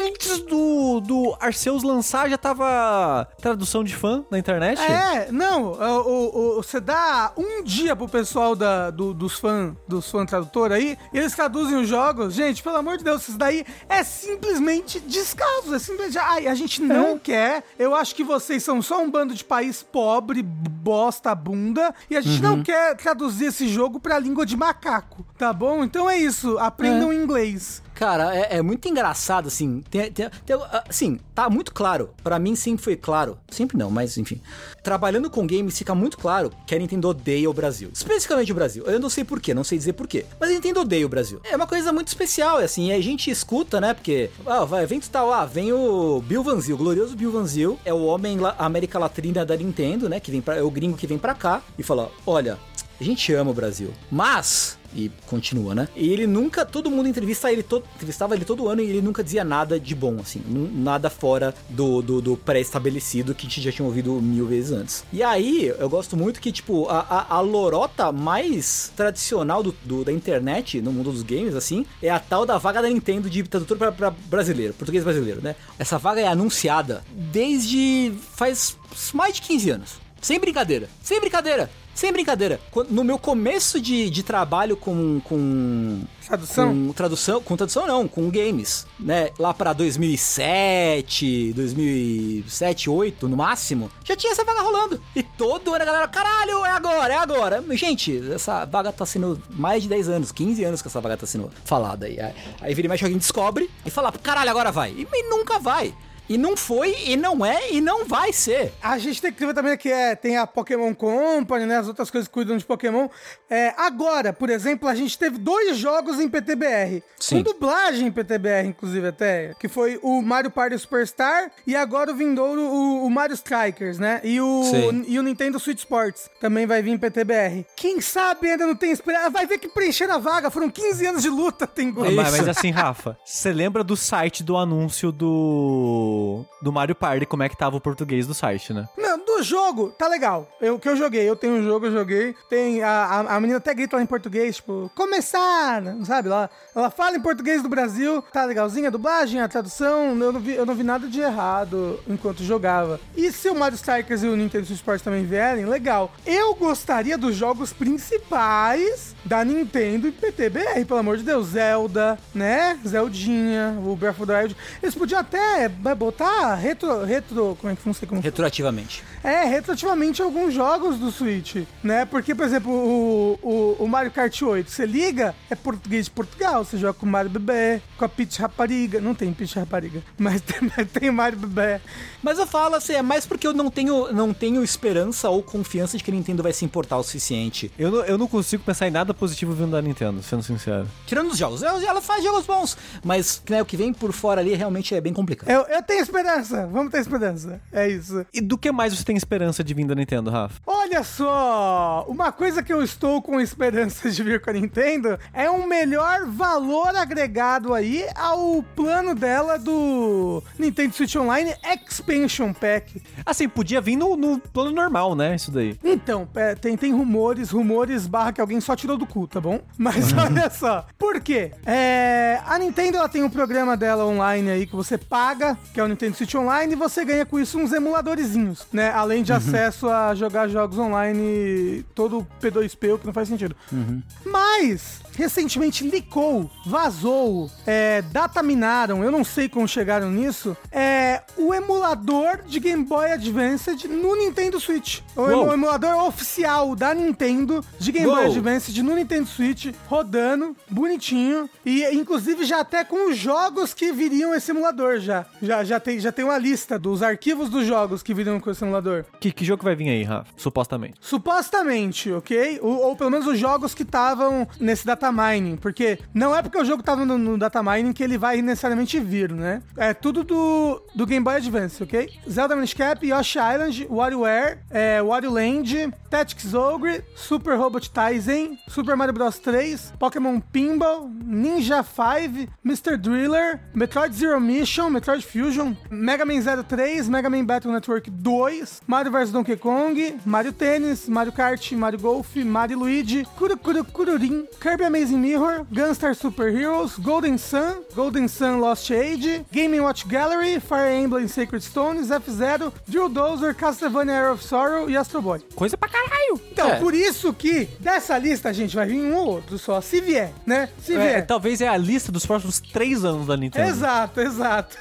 antes do, do Arceus lançar, já tava tradução de fã na internet. É, não. O, o, você dá um dia pro pessoal da, do, dos fãs, dos fãs tradutores aí, e eles traduzem os jogos. Gente, pelo amor de Deus, isso daí é simplesmente descaso. É simplesmente, ai, a gente não é. quer. Eu acho que vocês são só um bando de país pobre, bosta, bunda, e a gente uhum. não quer traduzir esse jogo pra língua de macaco, tá bom? Então é isso, aprendam é. inglês. Cara, é, é muito engraçado, assim, tem, tem, tem, assim, tá muito claro, pra mim sempre foi claro, sempre não, mas enfim, trabalhando com games fica muito claro que a Nintendo odeia o Brasil, especificamente o Brasil, eu não sei porquê, não sei dizer porquê, mas a Nintendo odeia o Brasil, é uma coisa muito especial, assim, a gente escuta, né, porque, ah, vai, vem tu tá lá, vem o Bill Vanzil, o glorioso Bill Vanzil, é o homem la, América Latina da Nintendo, né, que vem pra, é o gringo que vem pra cá e fala, olha, a gente ama o Brasil, mas... E continua, né? E ele nunca... Todo mundo entrevista ele todo, entrevistava ele todo ano e ele nunca dizia nada de bom, assim. Nada fora do, do, do pré-estabelecido que a gente já tinha ouvido mil vezes antes. E aí, eu gosto muito que, tipo, a, a, a lorota mais tradicional do, do, da internet, no mundo dos games, assim, é a tal da vaga da Nintendo de tradutor pra, pra brasileiro, português brasileiro, né? Essa vaga é anunciada desde faz mais de quinze anos. Sem brincadeira. Sem brincadeira. Sem brincadeira, no meu começo de, de trabalho com, com... Tradução? Com tradução, com tradução não, com games, né? Lá pra dois mil e sete, dois mil e sete, dois mil e oito, no máximo, já tinha essa vaga rolando. E todo ano a galera, caralho, é agora, é agora. Gente, essa vaga tá sendo mais de dez anos, quinze anos que essa vaga tá sendo falada. Aí, aí vira e mexe, alguém descobre e fala, caralho, agora vai. E, e nunca vai. E não foi, e não é, e não vai ser. A gente tem que ver também que é, tem a Pokémon Company, né? As outras coisas que cuidam de Pokémon. É, agora, por exemplo, a gente teve dois jogos em P T B R. Sim. Com dublagem em P T B R, inclusive, até. Que foi o Mario Party Superstar e agora o vindouro, o, o Mario Strikers, né? E o, e o Nintendo Switch Sports também vai vir em P T B R. Quem sabe ainda não tem esperança. Vai ver que preencheram a vaga. Foram quinze anos de luta, tem gosto. Mas, mas assim, Rafa, você lembra do site do anúncio do... do Mario Party, como é que tava o português do site, né? Não, do jogo, tá legal. O que eu joguei, eu tenho um jogo, eu joguei. Tem a, a, a menina até grita lá em português, tipo, começar, sabe? Ela, ela fala em português do Brasil, tá legalzinha a dublagem, a tradução, eu não vi, eu não vi nada de errado enquanto jogava. E se o Mario Strikers e o Nintendo Switch Sports também vierem, legal. Eu gostaria dos jogos principais da Nintendo e P T B R, pelo amor de Deus. Zelda, né? Zeldinha, o Breath of the Wild. Eles podiam até... botar retro, retro... Como é que funciona? Como... Retroativamente. É, retroativamente alguns jogos do Switch, né? Porque, por exemplo, o, o, o Mario Kart oito, você liga, é português de Portugal, você joga com o Mario Bebê, com a Peach Rapariga. Não tem Peach Rapariga, mas tem, mas tem Mario Bebê. Mas eu falo assim, é mais porque eu não tenho, não tenho esperança ou confiança de que a Nintendo vai se importar o suficiente. Eu não, eu não consigo pensar em nada positivo vindo da Nintendo, sendo sincero. Tirando os jogos. Ela faz jogos bons, mas né, o que vem por fora ali realmente é bem complicado. Eu, eu tenho esperança, vamos ter esperança, é isso. E do que mais você tem esperança de vir da Nintendo, Rafa? Olha só, uma coisa que eu estou com esperança de vir com a Nintendo é um melhor valor agregado aí ao plano dela do Nintendo Switch Online Expansion Pack. Assim, podia vir no, no plano normal, né, isso daí. Então, é, tem, tem rumores, rumores barra que alguém só tirou do cu, tá bom? Mas olha só, por quê? É, a Nintendo, ela tem um programa dela online aí que você paga, que é o Nintendo Switch Online, e você ganha com isso uns emuladorzinhos, né? Além de uhum. acesso a jogar jogos online todo P dois P, o que não faz sentido. Uhum. Mas, recentemente, licou, vazou, é, dataminaram, eu não sei como chegaram nisso, é, é o emulador de Game Boy Advance no Nintendo Switch. O Uou. emulador oficial da Nintendo de Game Uou. Boy Advance no Nintendo Switch, rodando, bonitinho. E, inclusive, já até com os jogos que viriam esse emulador, já. Já, já, tem, já tem uma lista dos arquivos dos jogos que viriam com esse emulador. Que, que jogo vai vir aí, Rafa? Supostamente. Supostamente, ok? Ou, ou pelo menos os jogos que estavam nesse datamining. Porque não é porque o jogo estava no, no datamining que ele vai necessariamente vir, né? É tudo do, do Game Boy Advance, ok? Zelda Minish Cap, Yoshi Island, WarioWare, é, Wario Land, Tactics Ogre, Super Robot Taisen, Super Mario Bros. três, Pokémon Pinball, Ninja cinco, mister Driller, Metroid Zero Mission, Metroid Fusion, Mega Man zero três, Mega Man Battle Network dois, Mario vs Donkey Kong, Mario Tennis, Mario Kart, Mario Golf, Mario Luigi, Kurukuru Kururin, Kirby Amazing Mirror, Gunstar Super Heroes, Golden Sun, Golden Sun Lost Age, Game and Watch Gallery, Fire Emblem Sacred Stones, F-Zero, Drill Dozer, Castlevania Era of Sorrow e Astro Boy. Coisa pra caralho! Então, é. por isso que dessa lista, gente, vai vir um ou outro só, se vier, né? Se é, vier. Talvez é a lista dos próximos três anos da Nintendo. Exato, exato.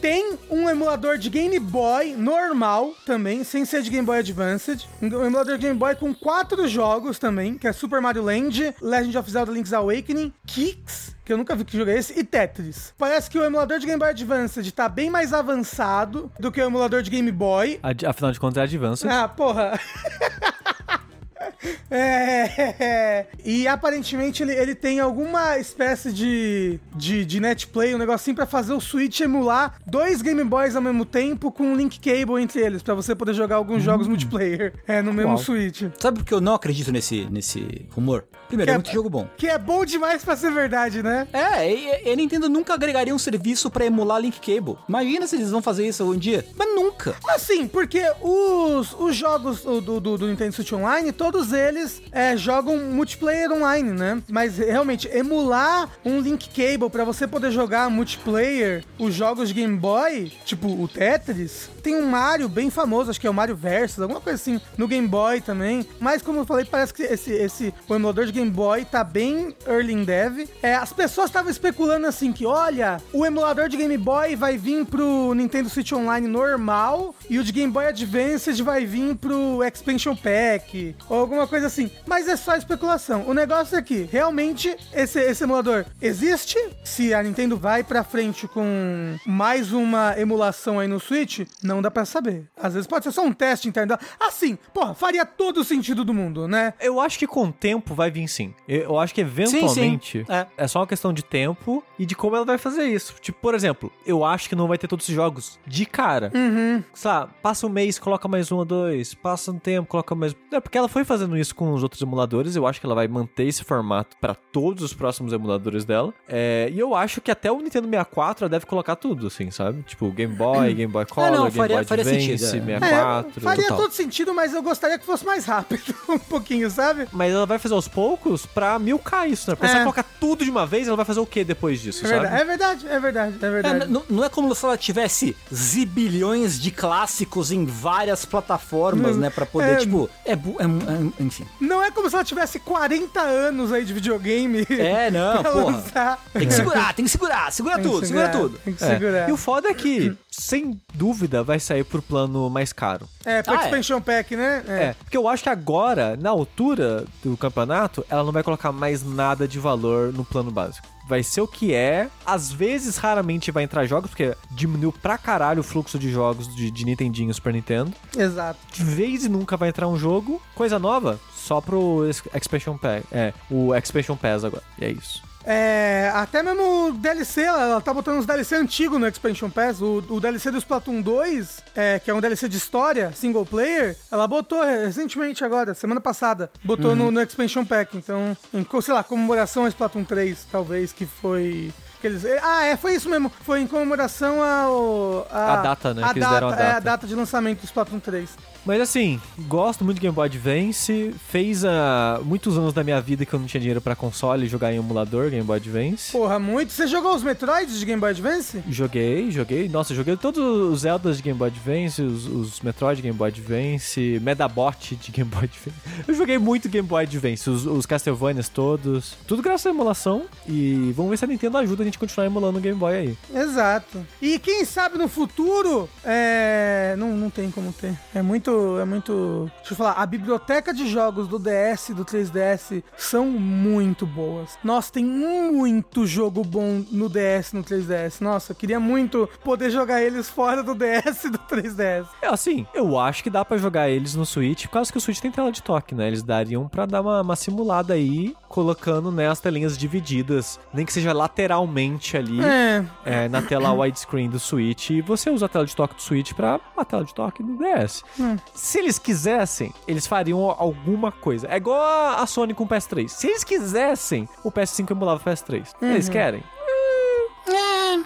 Tem um emulador de Game Boy normal também, sem ser de Game Boy Advanced. Um emulador de Game Boy com quatro jogos também, que é Super Mario Land, Legend of Zelda Link's Awakening, Kicks, que eu nunca vi que jogo é esse, e Tetris. Parece que o emulador de Game Boy Advanced tá bem mais avançado do que o emulador de Game Boy. Ad- afinal de contas, é Advanced. Ah, porra. É, e aparentemente ele, ele tem alguma espécie de, de, de netplay, um negocinho pra fazer o Switch emular dois Game Boys ao mesmo tempo com um link cable entre eles, pra você poder jogar alguns hum. jogos multiplayer é, no mesmo Uau. Switch. Sabe por que eu não acredito nesse, nesse rumor? Primeiro, que é muito é, jogo bom. Que é bom demais pra ser verdade, né? É, e, e a Nintendo nunca agregaria um serviço pra emular link cable. Imagina se eles vão fazer isso algum dia. Mas nunca. Assim, porque os, os jogos do, do, do Nintendo Switch Online, todos eles é, jogam multiplayer online, né? Mas realmente, emular um link cable pra você poder jogar multiplayer, os jogos de Game Boy, tipo o Tetris, tem um Mario bem famoso, acho que é o Mario Versus, alguma coisa assim, no Game Boy também. Mas como eu falei, parece que esse, esse, o emulador de Game Boy tá bem early in dev. É, as pessoas estavam especulando assim, que olha, o emulador de Game Boy vai vir pro Nintendo Switch Online normal e o de Game Boy Advanced vai vir pro Expansion Pack, ou alguma coisa assim, mas é só especulação. O negócio é que, realmente, esse, esse emulador existe. Se a Nintendo vai pra frente com mais uma emulação aí no Switch, não dá pra saber. Às vezes pode ser só um teste interno. Assim, porra, faria todo o sentido do mundo, né? Eu acho que com o tempo vai vir sim. Eu acho que eventualmente sim, sim. É. é só uma questão de tempo e de como ela vai fazer isso. Tipo, por exemplo, eu acho que não vai ter todos os jogos de cara. Uhum. Sabe, passa um mês, coloca mais um ou dois, passa um tempo, coloca mais... É porque ela foi fazendo fazendo isso com os outros emuladores, eu acho que ela vai manter esse formato pra todos os próximos emuladores dela, é, e eu acho que até o Nintendo sessenta e quatro ela deve colocar tudo, assim, sabe? Tipo, Game Boy, Game Boy Color, ah, não, Game faria, Boy faria Advance, sentido, é. sessenta e quatro... É, faria total. todo sentido, mas eu gostaria que fosse mais rápido, um pouquinho, sabe? Mas ela vai fazer aos poucos pra milcar isso, né? Porque é. se ela colocar tudo de uma vez, ela vai fazer o que depois disso, é sabe? Verdade, é verdade, é verdade, é verdade. É, não, não é como se ela tivesse zibilhões de clássicos em várias plataformas, hum, né? Pra poder, é, tipo... É, é, é enfim. Não é como se ela tivesse quarenta anos aí de videogame. É, não, porra. Tem que segurar, tem que segurar. Segura tem tudo, segurar, segura tudo. Tem que é. segurar. E o foda é que, sem dúvida, vai sair pro plano mais caro. É, pro ah, Expansion é. Pack, né? É. é, porque eu acho que agora, na altura do campeonato, ela não vai colocar mais nada de valor no plano básico. Vai ser o que é. Às vezes, raramente vai entrar jogos, porque diminuiu pra caralho o fluxo de jogos de, de Nintendinho e Super Nintendo. Exato. De vez em nunca vai entrar um jogo. Coisa nova, só pro Expansion Pass. É, o Expansion Pass agora. E é isso. É, até mesmo o D L C, ela tá botando uns D L C antigos no Expansion Pass, o, o D L C do Splatoon dois, é, que é um D L C de história, single player, ela botou recentemente agora, semana passada, botou uhum. no, no Expansion Pack, então, em, sei lá, comemoração a Splatoon três, talvez, que foi... Que eles, ah, é, foi isso mesmo. Foi em comemoração ao... A, a data, né? A que eles data, deram a data. É, a data de lançamento do Splatoon três. Mas assim, gosto muito de Game Boy Advance, fez há uh, muitos anos da minha vida que eu não tinha dinheiro pra console e jogar em emulador Game Boy Advance. Porra, muito. Você jogou os Metroids de Game Boy Advance? Joguei, joguei. Nossa, joguei todos os Zeldas de Game Boy Advance, os, os Metroid de Game Boy Advance, Medabot de Game Boy Advance. Eu joguei muito Game Boy Advance, os, os Castlevanias todos. Tudo graças à emulação e vamos ver se a Nintendo ajuda a gente continuar emulando o Game Boy aí. Exato. E quem sabe no futuro, é... não, não tem como ter. É muito, é muito... Deixa eu falar, a biblioteca de jogos do D S e do três D S são muito boas. Nossa, tem muito jogo bom no D S e no três D S. Nossa, eu queria muito poder jogar eles fora do D S e do três D S. É, assim, eu acho que dá pra jogar eles no Switch, por causa que o Switch tem tela de toque, né? Eles dariam pra dar uma, uma simulada aí, colocando, né, as telinhas divididas, nem que seja lateralmente ali, é. É, na tela widescreen do Switch, e você usa a tela de toque do Switch pra a tela de toque do D S. Hum. Se eles quisessem, eles fariam alguma coisa. É igual a Sony com o P S três. Se eles quisessem, o P S cinco emulava o P S três. Uhum. Eles querem? É.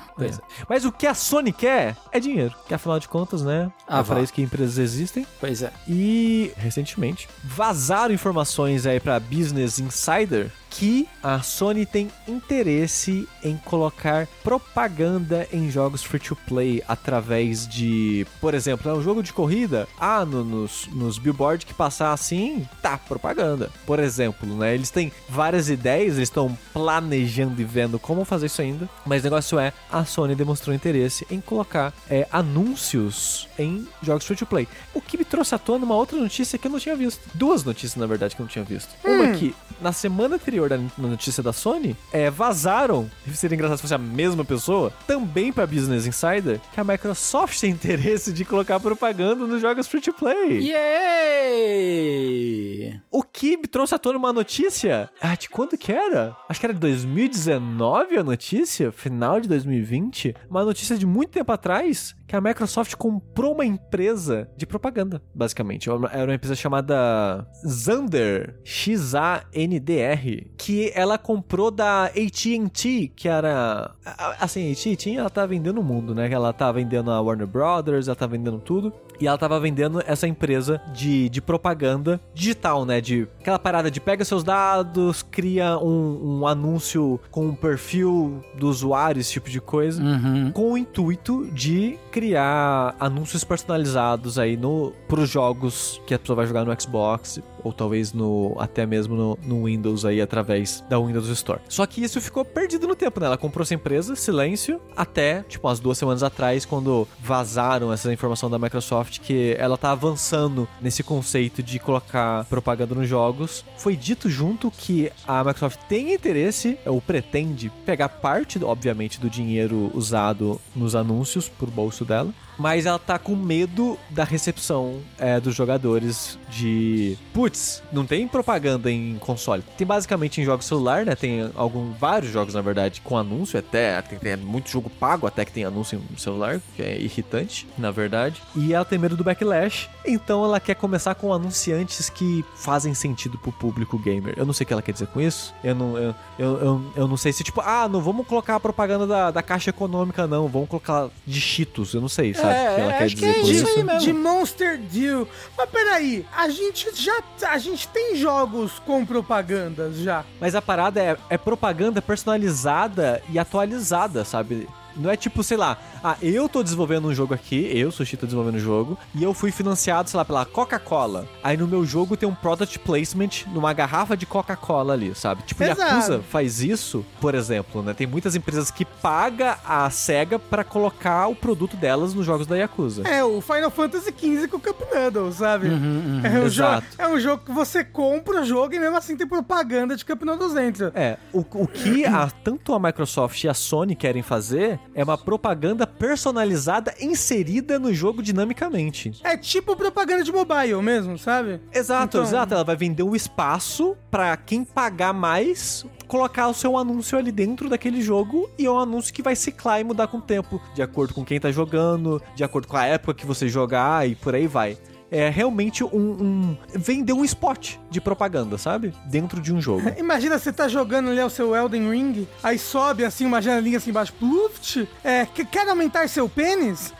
Mas o que a Sony quer é dinheiro, que afinal de contas, né, ah, eu falei isso, que empresas existem. Pois é. E recentemente vazaram informações aí pra Business Insider que a Sony tem interesse em colocar propaganda em jogos free-to-play através de, por exemplo, um jogo de corrida, ah, no, nos, nos billboards que passar assim, tá, propaganda. Por exemplo, né, eles têm várias ideias, eles estão planejando e vendo como fazer isso ainda, mas o negócio é, a Sony demonstrou interesse em colocar é, anúncios em jogos free-to-play. O que me trouxe à tona uma outra notícia que eu não tinha visto. Duas notícias, na verdade, que eu não tinha visto. Hum. Uma que, na semana anterior da notícia da Sony, é, vazaram, seria engraçado se fosse a mesma pessoa, também pra Business Insider, que a Microsoft tem interesse de colocar propaganda nos jogos free-to-play. Yay! O que me trouxe à tona uma notícia, ah, de quando que era? Acho que era de dois mil e dezenove a notícia, final de dois mil e vinte, uma notícia de muito tempo atrás, que a Microsoft comprou uma empresa de propaganda, basicamente. Era uma empresa chamada Xandr, X A N D R, que ela comprou da A T and T, que era... Assim, a A T and T, ela tá vendendo o mundo, né? Ela tá vendendo a Warner Brothers, ela tá vendendo tudo. E ela tava vendendo essa empresa de, de propaganda digital, né? De aquela parada de pega seus dados, cria um, um anúncio com um perfil do usuário, esse tipo de coisa. Uhum. Com o intuito de criar anúncios personalizados aí no, pros jogos que a pessoa vai jogar no Xbox, ou talvez no, até mesmo no, no Windows aí, através da Windows Store. Só que isso ficou perdido no tempo, né? Ela comprou essa empresa, silêncio, até, tipo, umas duas semanas atrás, quando vazaram essa informação da Microsoft, que ela tá avançando nesse conceito de colocar propaganda nos jogos. Foi dito junto que a Microsoft tem interesse, ou pretende, pegar parte, obviamente, do dinheiro usado nos anúncios pro bolso dela, mas ela tá com medo da recepção é, dos jogadores de... Putz, não tem propaganda em console. Tem basicamente em jogos celular, né? Tem algum, vários jogos, na verdade, com anúncio. Até tem, tem muito jogo pago até que tem anúncio no celular, que é irritante, na verdade. E ela tem medo do backlash. Então ela quer começar com anunciantes que fazem sentido pro público gamer. Eu não sei o que ela quer dizer com isso. Eu não, eu, eu, eu, eu não sei se tipo... Ah, não vamos colocar a propaganda da, da Caixa Econômica, não. Vamos colocar de Cheetos. Eu não sei, sabe? É, que ela é, quer acho dizer que é isso aí mesmo. De Monster Deal. Mas peraí, a gente já... A gente tem jogos com propagandas já. Mas a parada é, é propaganda personalizada e atualizada, sabe? Não é tipo, sei lá, ah, eu tô desenvolvendo um jogo aqui, eu, Sushi, tô desenvolvendo um jogo, e eu fui financiado, sei lá, pela Coca-Cola. Aí no meu jogo tem um product placement numa garrafa de Coca-Cola ali, sabe? Tipo, a Yakuza faz isso, por exemplo, né? Tem muitas empresas que pagam a SEGA pra colocar o produto delas nos jogos da Yakuza. É, o Final Fantasy quinze com o Cup Noodle, sabe? Uhum, uhum, é um exato. Jo- é um jogo que você compra o jogo e mesmo assim tem propaganda de Cup Noodles dentro. É, o, o que a, tanto a Microsoft e a Sony querem fazer... É uma propaganda personalizada inserida no jogo dinamicamente. É tipo propaganda de mobile mesmo, sabe? Exato, então... exato. Ela vai vender um espaço pra quem pagar mais... colocar o seu anúncio ali dentro daquele jogo, e é um anúncio que vai ciclar e mudar com o tempo, de acordo com quem tá jogando, de acordo com a época que você jogar e por aí vai. É realmente um... um vender um spot de propaganda, sabe? Dentro de um jogo. Imagina você tá jogando ali o seu Elden Ring, aí sobe assim uma janelinha assim embaixo, pluft, é, quer aumentar seu pênis?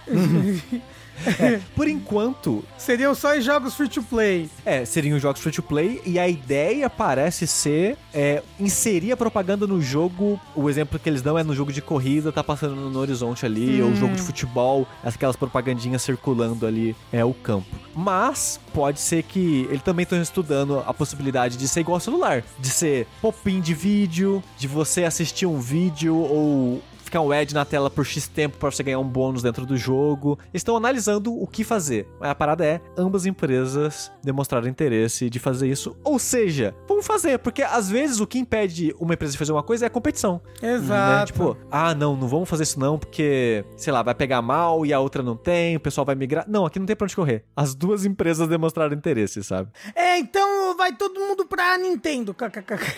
É, por enquanto... seriam só os jogos free-to-play. É, seriam os jogos free-to-play e a ideia parece ser é, inserir a propaganda no jogo. O exemplo que eles dão é no jogo de corrida, tá passando no horizonte ali, hum. ou jogo de futebol, aquelas propagandinhas circulando ali, é o campo. Mas pode ser que eles também estão estudando a possibilidade de ser igual ao celular, de ser pop-in de vídeo, de você assistir um vídeo ou... ficar um ad na tela por X tempo para você ganhar um bônus dentro do jogo. Estão analisando o que fazer. A parada é, ambas empresas demonstraram interesse de fazer isso. Ou seja, vamos fazer, porque às vezes o que impede uma empresa de fazer uma coisa é a competição. Exato. Né? Tipo, ah, não, não vamos fazer isso não, porque, sei lá, vai pegar mal e a outra não tem, o pessoal vai migrar. Não, aqui não tem pra onde correr. As duas empresas demonstraram interesse, sabe? É, então vai todo mundo pra Nintendo.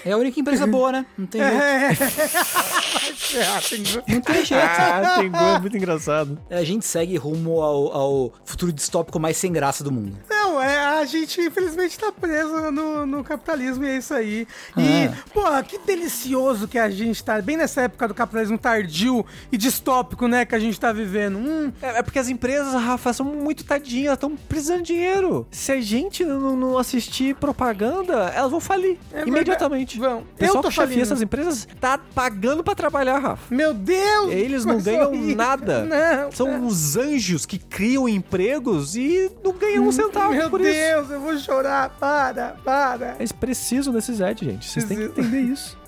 É a única empresa boa, né? Não tem jeito. É, tem jeito. Não tem jeito. Ah, tem gol, muito engraçado. A gente segue rumo ao, ao futuro distópico mais sem graça do mundo. Não, é, a gente infelizmente tá preso no, no capitalismo e é isso aí. Ah. E, porra, que delicioso que a gente tá, bem nessa época do capitalismo tardio e distópico, né, que a gente tá vivendo. Hum. É, é porque as empresas, Rafa, são muito tadinhas, elas estão precisando de dinheiro. Se a gente não, não assistir propaganda, elas vão falir é, imediatamente. Vão. O pessoal que chefia essas empresas tá pagando pra trabalhar, Rafa. Meu Deus! Deus, eles não ganham sorrir. nada. Não, São não. os anjos que criam empregos e não ganham um centavo Meu por Deus, isso. Meu Deus, eu vou chorar. Para, para. Eles precisam desses ads, gente. Vocês Preciso. têm que entender isso.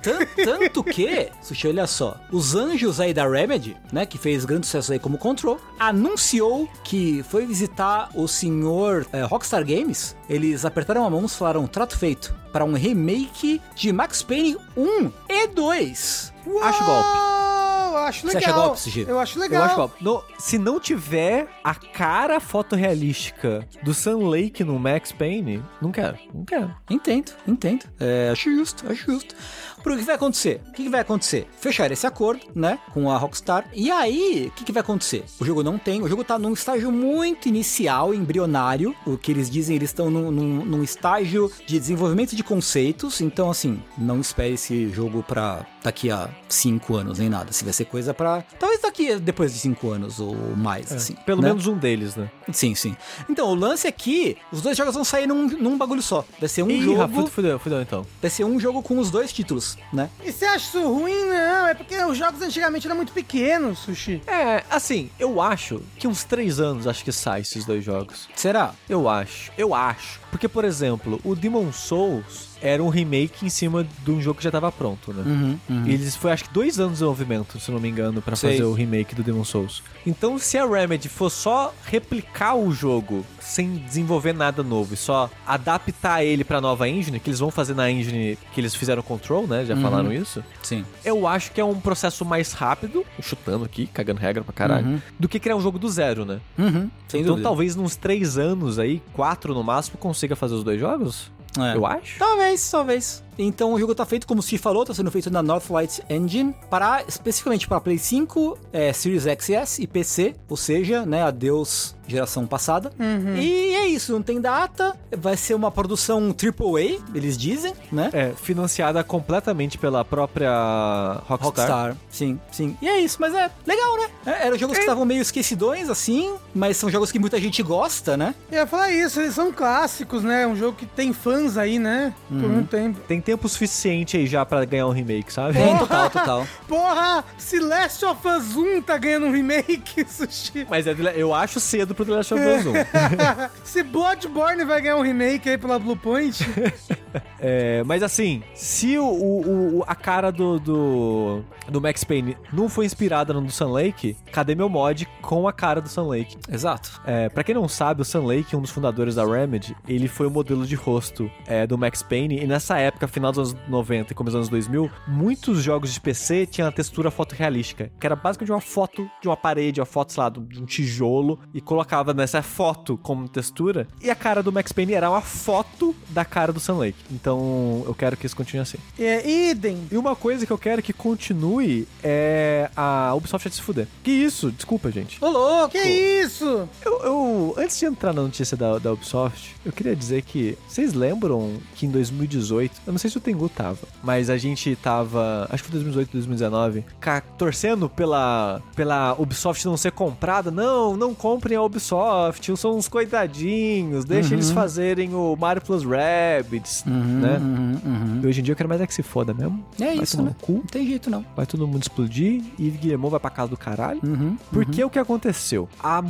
Tanto, tanto que, Sushi, olha só, os anjos aí da Remedy, né, que fez grande sucesso aí como Control, anunciou que foi visitar o senhor é, Rockstar Games. Eles apertaram a mão e falaram, trato feito, para um remake de Max Payne um e dois. Uou! Acho golpe. Eu acho legal. Você acha golpe, Sushi? Eu acho legal. Eu acho golpe. No, se não tiver a cara fotorrealística do Sam Lake no Max Payne, não quero, não quero. Entendo, entendo. É, acho justo, acho justo. Porque o que vai acontecer? O que vai acontecer? Fechar esse acordo, né, com a Rockstar. E aí, o que, que vai acontecer? O jogo não tem, o jogo tá num estágio muito inicial, embrionário. O que eles dizem, eles estão num, num, num estágio de desenvolvimento de conceitos. Então, assim, não espere esse jogo pra daqui a cinco anos, nem nada. Assim, vai ser coisa pra... talvez daqui depois de cinco anos ou mais, é, assim. Pelo né? menos um deles, né? Sim, sim. Então, o lance é que os dois jogos vão sair num, num bagulho só. Vai ser um Ih, jogo... Rafa, fudeu, fudeu, então. Vai ser um jogo com os dois títulos. Né? E você acha isso ruim? Não, é porque os jogos antigamente eram muito pequenos, Sushi. É, assim, eu acho que uns três anos acho que sai esses dois jogos. Será? Eu acho, eu acho. Porque, por exemplo, o Demon Souls era um remake em cima de um jogo que já tava pronto, né? Uhum, uhum. E eles foi, acho que, dois anos de desenvolvimento, se não me engano, pra Sei. fazer o remake do Demon Souls. Então, se a Remedy for só replicar o jogo sem desenvolver nada novo e só adaptar ele pra nova engine, que eles vão fazer na engine que eles fizeram Control, né? Já uhum. falaram isso. Sim. Eu acho que é um processo mais rápido, chutando aqui, cagando regra pra caralho, uhum. do que criar um jogo do zero, né? Uhum, sem então, dúvida. Talvez nos três anos aí, quatro no máximo, consiga fazer os dois jogos? É. Eu acho. Talvez, talvez. Então o jogo tá feito, como o Steve falou, tá sendo feito na Northlight Engine, para, especificamente para Play cinco, é, Series X e S e P C, ou seja, né, adeus geração passada. Uhum. E é isso, não tem data, vai ser uma produção triplo A, eles dizem, né? É, financiada completamente pela própria Rockstar. Rockstar, sim, sim. E é isso, mas é legal, né? É, eram jogos e... que estavam meio esquecidões, assim, mas são jogos que muita gente gosta, né? Eu ia falar isso, eles são clássicos, né? Um jogo que tem fãs aí, né? Uhum. Por um tempo. Tem tempo suficiente aí já pra ganhar um remake, sabe? Porra, é, total, total. Porra, se Last of Us um tá ganhando um remake, Sushi. Mas é, eu acho cedo pro The Last of Us um. Se Bloodborne vai ganhar um remake aí pela Bluepoint. É, mas assim, se o, o, a cara do, do, do Max Payne não foi inspirada no do Sun Lake, cadê meu mod com a cara do Sun Lake? Exato. É, pra quem não sabe, o Sun Lake, um dos fundadores da Remedy, ele foi o modelo de rosto é, do Max Payne, e nessa época, final dos anos noventa e começo dos anos dois mil, muitos jogos de P C tinham a textura fotorrealística, que era basicamente uma foto de uma parede, uma foto, sei lá, de um tijolo, e colocava nessa foto como textura, e a cara do Max Payne era uma foto da cara do Sun Lake. Então, eu quero que isso continue assim. É, idem. E uma coisa que eu quero que continue é a Ubisoft se fuder. Que isso? Desculpa, gente. Ô, louco! Que isso? Eu, eu, antes de entrar na notícia da, da Ubisoft, eu queria dizer que... Vocês lembram que em dois mil e dezoito... Eu não sei se o Tengu tava, mas a gente tava... Acho que foi dois mil e dezoito, dois mil e dezenove. Torcendo pela, pela Ubisoft não ser comprada. Não, não comprem a Ubisoft. São uns coitadinhos. Deixa uhum. eles fazerem o Mario plus Rabbids. Uhum. Né? Uhum, uhum. E hoje em dia eu quero mais é que se foda mesmo. É vai isso, né? Cu. Não tem jeito, não. Vai todo mundo explodir e Guilherme vai pra casa do caralho. Uhum, porque uhum. o que aconteceu? Há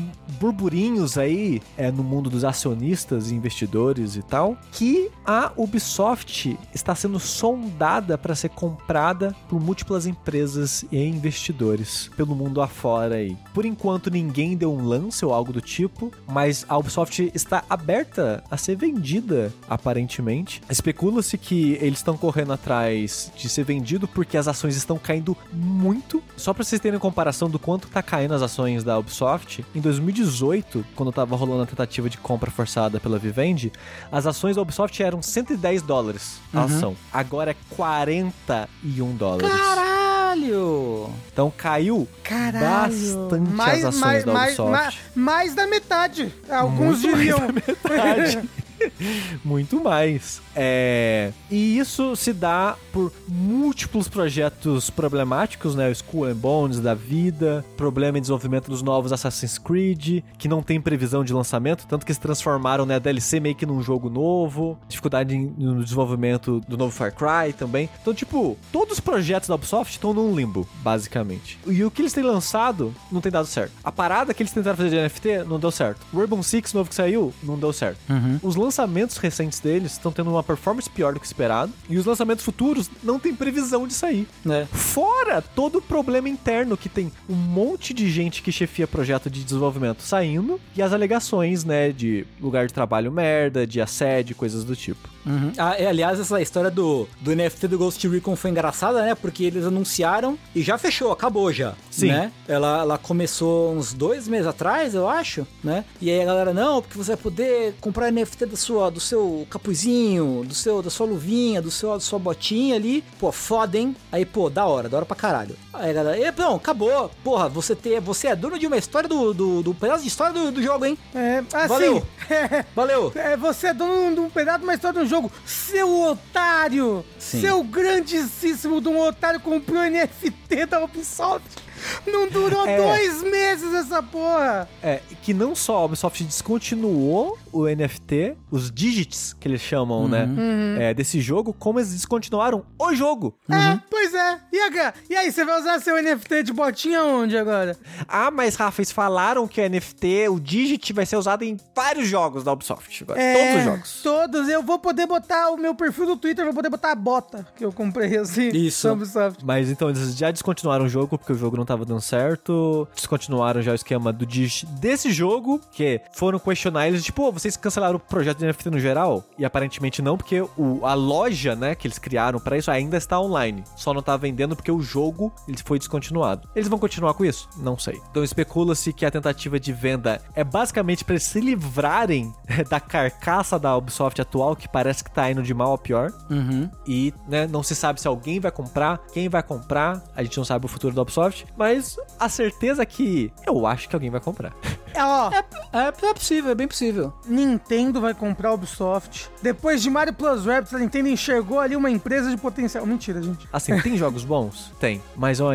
burburinhos aí é, no mundo dos acionistas e investidores e tal, que a Ubisoft está sendo sondada para ser comprada por múltiplas empresas e investidores pelo mundo afora aí. Por enquanto ninguém deu um lance ou algo do tipo, mas a Ubisoft está aberta a ser vendida, aparentemente. Especula-se que eles estão correndo atrás de ser vendido porque as ações estão caindo muito. Só pra vocês terem comparação do quanto tá caindo as ações da Ubisoft, em dois mil e dezoito, quando tava rolando a tentativa de compra forçada pela Vivendi, as ações da Ubisoft eram cento e dez dólares a uhum. ação. Agora é quarenta e um dólares. Caraca! Então caiu Caralho. bastante mais, as ações mais, da Ubisoft. Mais, mais da metade. Alguns Muito diriam. Mais da metade. Muito mais. É... E isso se dá por múltiplos projetos problemáticos, né? O Skull and Bones da vida, problema em desenvolvimento dos novos Assassin's Creed, que não tem previsão de lançamento, tanto que se transformaram, né, a D L C meio que num jogo novo, dificuldade no desenvolvimento do novo Far Cry também. Então, tipo, todos os projetos da Ubisoft estão num limbo, basicamente. E o que eles têm lançado não tem dado certo. A parada que eles tentaram fazer de N F T não deu certo. O Rainbow Six novo que saiu não deu certo. Uhum. Os lançamentos recentes deles estão tendo uma performance pior do que esperado, e os lançamentos futuros não tem previsão de sair, né? Fora todo o problema interno que tem um monte de gente que chefia projeto de desenvolvimento saindo, e as alegações, né, de lugar de trabalho merda, de assédio, coisas do tipo. Uhum. Ah, e, aliás, essa história do, do N F T do Ghost Recon foi engraçada, né? Porque eles anunciaram e já fechou, acabou já. Sim. Né? Ela, ela começou uns dois meses atrás, eu acho, né? E aí a galera, não, porque você vai poder comprar N F T da sua, do seu capuzinho, do seu, da sua luvinha, do seu, da sua botinha ali. Pô, foda, hein? Aí, pô, da hora, da hora pra caralho. Aí a galera, e, não, acabou. Porra, você, ter, você é dono de uma história do, do, do pedaço de história do, do jogo, hein? É, assim, valeu. É, valeu. É, você é dono de um pedaço de uma história do jogo. Jogo, seu otário, Sim. seu grandíssimo de um otário comprou N F T da Ubisoft. Não durou é. dois meses essa porra! É, que não só a Ubisoft descontinuou o N F T, os digits que eles chamam, uhum. né? Uhum. É, desse jogo, como eles descontinuaram o jogo. Uhum. É, pois é. E, agora? E aí, você vai usar seu N F T de botinha onde agora? Ah, mas, Rafa, eles falaram que o N F T, o digit, vai ser usado em vários jogos da Ubisoft. Agora. É, todos os jogos. Todos. Eu vou poder botar o meu perfil do Twitter, eu vou poder botar a bota que eu comprei assim. Isso. Da Ubisoft. Mas, então, eles já descontinuaram o jogo, porque o jogo não tá tava dando certo, descontinuaram já o esquema do digit desse jogo, que foram questionar eles, tipo, oh, vocês cancelaram o projeto de N F T no geral? E aparentemente não, porque o, a loja, né, que eles criaram pra isso ainda está online, só não tá vendendo porque o jogo ele foi descontinuado. Eles vão continuar com isso? Não sei. Então especula-se que a tentativa de venda é basicamente pra eles se livrarem da carcaça da Ubisoft atual, que parece que tá indo de mal a pior, uhum. e, né, não se sabe se alguém vai comprar, quem vai comprar, a gente não sabe o futuro da Ubisoft, mas a certeza é que eu acho que alguém vai comprar. É, ó, é, é, é possível, é bem possível. Nintendo vai comprar a Ubisoft. Depois de Mario plus Rabbids, a Nintendo enxergou ali uma empresa de potencial. Mentira, gente. Assim, tem jogos bons? Tem. Mas é uma,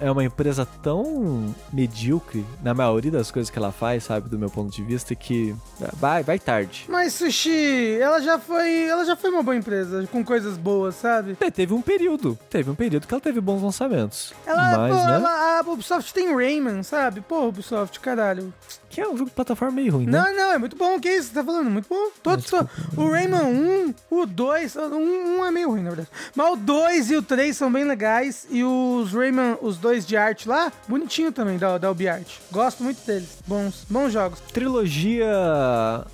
é uma empresa tão medíocre na maioria das coisas que ela faz, sabe? Do meu ponto de vista, que vai, vai tarde. Mas, Sushi, ela já foi ela já foi uma boa empresa, com coisas boas, sabe? É, teve um período. Teve um período que ela teve bons lançamentos. Ela, mas, pô, né? ela A Ubisoft tem Rayman, sabe? Pô, Ubisoft, caralho. Que é um jogo de plataforma meio ruim, né? Não, não, é muito bom. Que isso? Você tá falando? Muito bom. Todos são... O Rayman um, o dois... Um, um é meio ruim, na verdade. Mas o dois e o três são bem legais. E os Rayman, os dois de arte lá, bonitinho também, da, da UbiArt. Gosto muito deles. Bons, bons jogos. Trilogia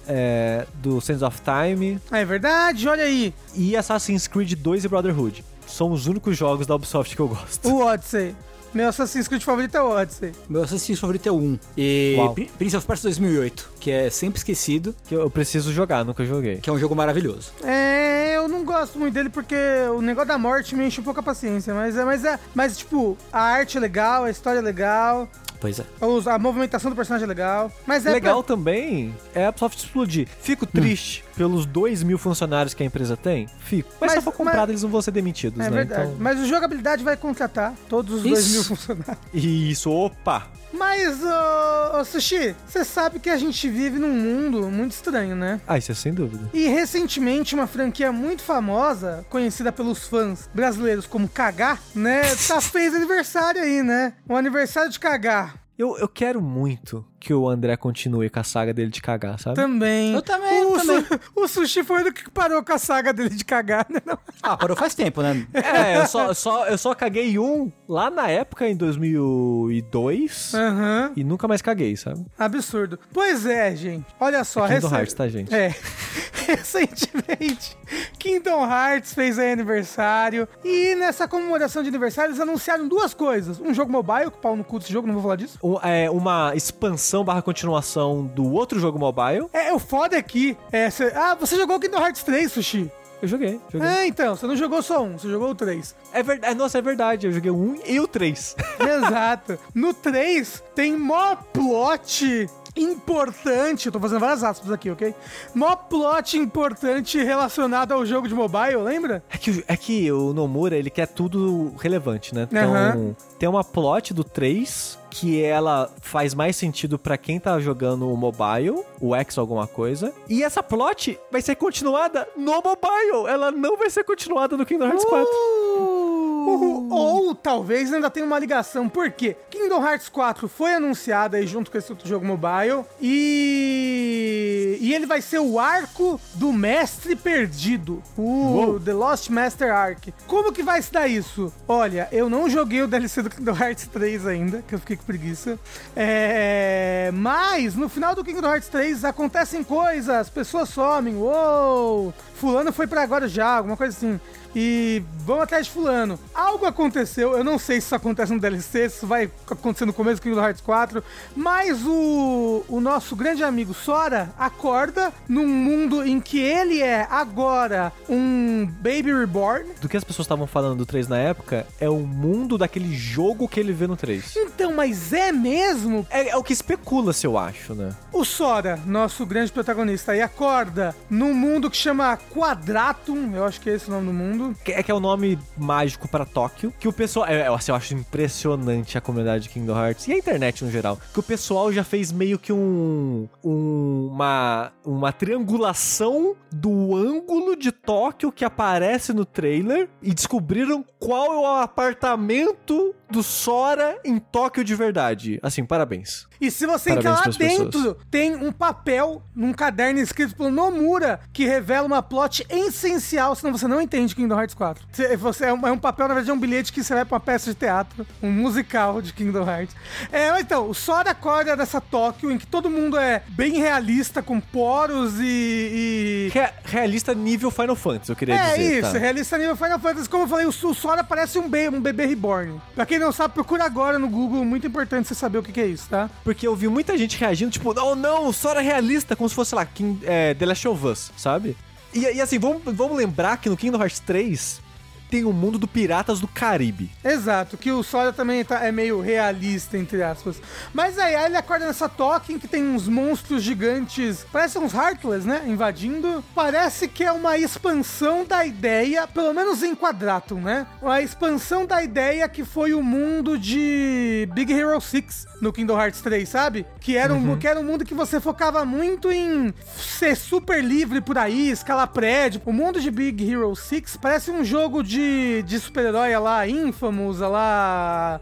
é, do Sands of Time. Ah, é verdade? Olha aí. E Assassin's Creed dois e Brotherhood. São os únicos jogos da Ubisoft que eu gosto. O Odyssey. Meu Assassin's Creed favorito é o Odyssey. Meu Assassin's Creed favorito é o um. E Uau. Prince of Persia dois mil e oito, que é sempre esquecido. Que eu preciso jogar, nunca joguei. Que é um jogo maravilhoso. É... eu não gosto muito dele porque o negócio da morte me enche um pouco a paciência. Mas, é, mas, é, mas tipo, a arte é legal, a história é legal... Pois é. A movimentação do personagem é legal. Mas é legal pra... também é a Ubisoft explodir. Fico triste hum. pelos dois mil funcionários que a empresa tem? Fico. Mas, mas se eu for comprado, mas... eles não vão ser demitidos, é, né? Verdade. Então... Mas o jogabilidade vai contratar todos os dois mil funcionários. Isso, opa! Mas, ô, ô Sushi, você sabe que a gente vive num mundo muito estranho, né? Ah, isso é sem dúvida. E recentemente uma franquia muito famosa, conhecida pelos fãs brasileiros como Cagá, né? Tá, fez aniversário aí, né? O aniversário de Cagá. Eu, eu quero muito que o André continue com a saga dele de Cagar, sabe? Também. Eu também, o, eu su- também. O Sushi foi do que parou com a saga dele de Cagar, né? Não. Ah, parou faz tempo, né? É, eu só, só, eu só caguei um lá na época, em dois mil e dois, uhum. e nunca mais caguei, sabe? Absurdo. Pois é, gente. Olha só. É Kingdom rec... Hearts, tá, gente? É. Recentemente, Kingdom Hearts fez aí aniversário. E nessa comemoração de aniversário, eles anunciaram duas coisas. Um jogo mobile, que pau no cu desse jogo, não vou falar disso. Um, é, uma expansão barra continuação do outro jogo mobile. É, o foda aqui é... Cê, ah, você jogou Kingdom Hearts três, Sushi? Eu joguei, joguei. Ah, então, você não jogou só um, você jogou o três. É verdade, nossa, é verdade, eu joguei o um e o três. Exato. No três, tem mó plot... importante, eu tô fazendo várias aspas aqui, ok? Mó plot importante relacionado ao jogo de mobile, lembra? É que, é que o Nomura, ele quer tudo relevante, né? Então, uhum. tem uma plot do três... que ela faz mais sentido pra quem tá jogando o mobile, o X alguma coisa. E essa plot vai ser continuada no mobile. Ela não vai ser continuada no Kingdom Hearts uh! quatro. Uhul. Ou talvez ainda tenha uma ligação. Por quê? Kingdom Hearts quatro foi anunciado aí junto com esse outro jogo mobile. E... e ele vai ser o arco do Mestre Perdido. O The Lost Master Arc. Como que vai se dar isso? Olha, eu não joguei o D L C do Kingdom Hearts três ainda, que eu fiquei preguiça. É... Mas, no final do Kingdom Hearts três, acontecem coisas, pessoas somem, uou, fulano foi pra agora já, alguma coisa assim. E vamos atrás de fulano. Algo aconteceu, eu não sei se isso acontece no D L C, se isso vai acontecer no começo do Kingdom Hearts quatro, mas o, o nosso grande amigo Sora acorda num mundo em que ele é agora um Baby Reborn. Do que as pessoas estavam falando do três na época, é o mundo daquele jogo que ele vê no três. Então, mas é mesmo? É, é o que especula-se, eu acho, né? O Sora, nosso grande protagonista, aí acorda num mundo que chama Quadratum, eu acho que é esse o nome do mundo. É que é o nome mágico pra Tóquio. Que o pessoal... É, assim, eu acho impressionante a comunidade de Kingdom Hearts e a internet no geral. Que o pessoal já fez meio que um... um uma, uma triangulação do ângulo de Tóquio que aparece no trailer. E descobriram qual é o apartamento do Sora em Tóquio de verdade. Assim, parabéns. E se você parabéns entrar lá dentro, pessoas. Tem um papel num caderno escrito pelo Nomura que revela uma plot essencial, senão você não entende Kingdom Hearts quatro. Você, você, é, um, é um papel, na verdade, é um bilhete que você vai pra uma peça de teatro, um musical de Kingdom Hearts. É, então, o Sora acorda dessa Tóquio em que todo mundo é bem realista, com poros e... e... Re- realista nível Final Fantasy, eu queria é, dizer. É isso, tá. Realista nível Final Fantasy. Como eu falei, o, o Sora parece um, be- um bebê reborn. Pra quem não sabe, procura agora no Google, muito importante você saber o que, que é isso, tá? Porque eu vi muita gente reagindo, tipo, oh não, Sora realista, como se fosse, sei lá, King, é, The Last of Us, sabe? E, e assim, vamos, vamos lembrar que no Kingdom Hearts três tem o mundo do Piratas do Caribe. Exato, que o Sora também tá, é meio realista, entre aspas. Mas aí, aí ele acorda nessa Tóquio que tem uns monstros gigantes, parecem uns Heartless, né, invadindo. Parece que é uma expansão da ideia, pelo menos em Quadratum, né? Uma expansão da ideia que foi o mundo de Big Hero seis no Kingdom Hearts três, sabe? Que era, um, uhum. que era um mundo que você focava muito em ser super livre por aí, escalar prédio. O mundo de Big Hero seis parece um jogo de de super-herói, a lá, Infamous, a lá...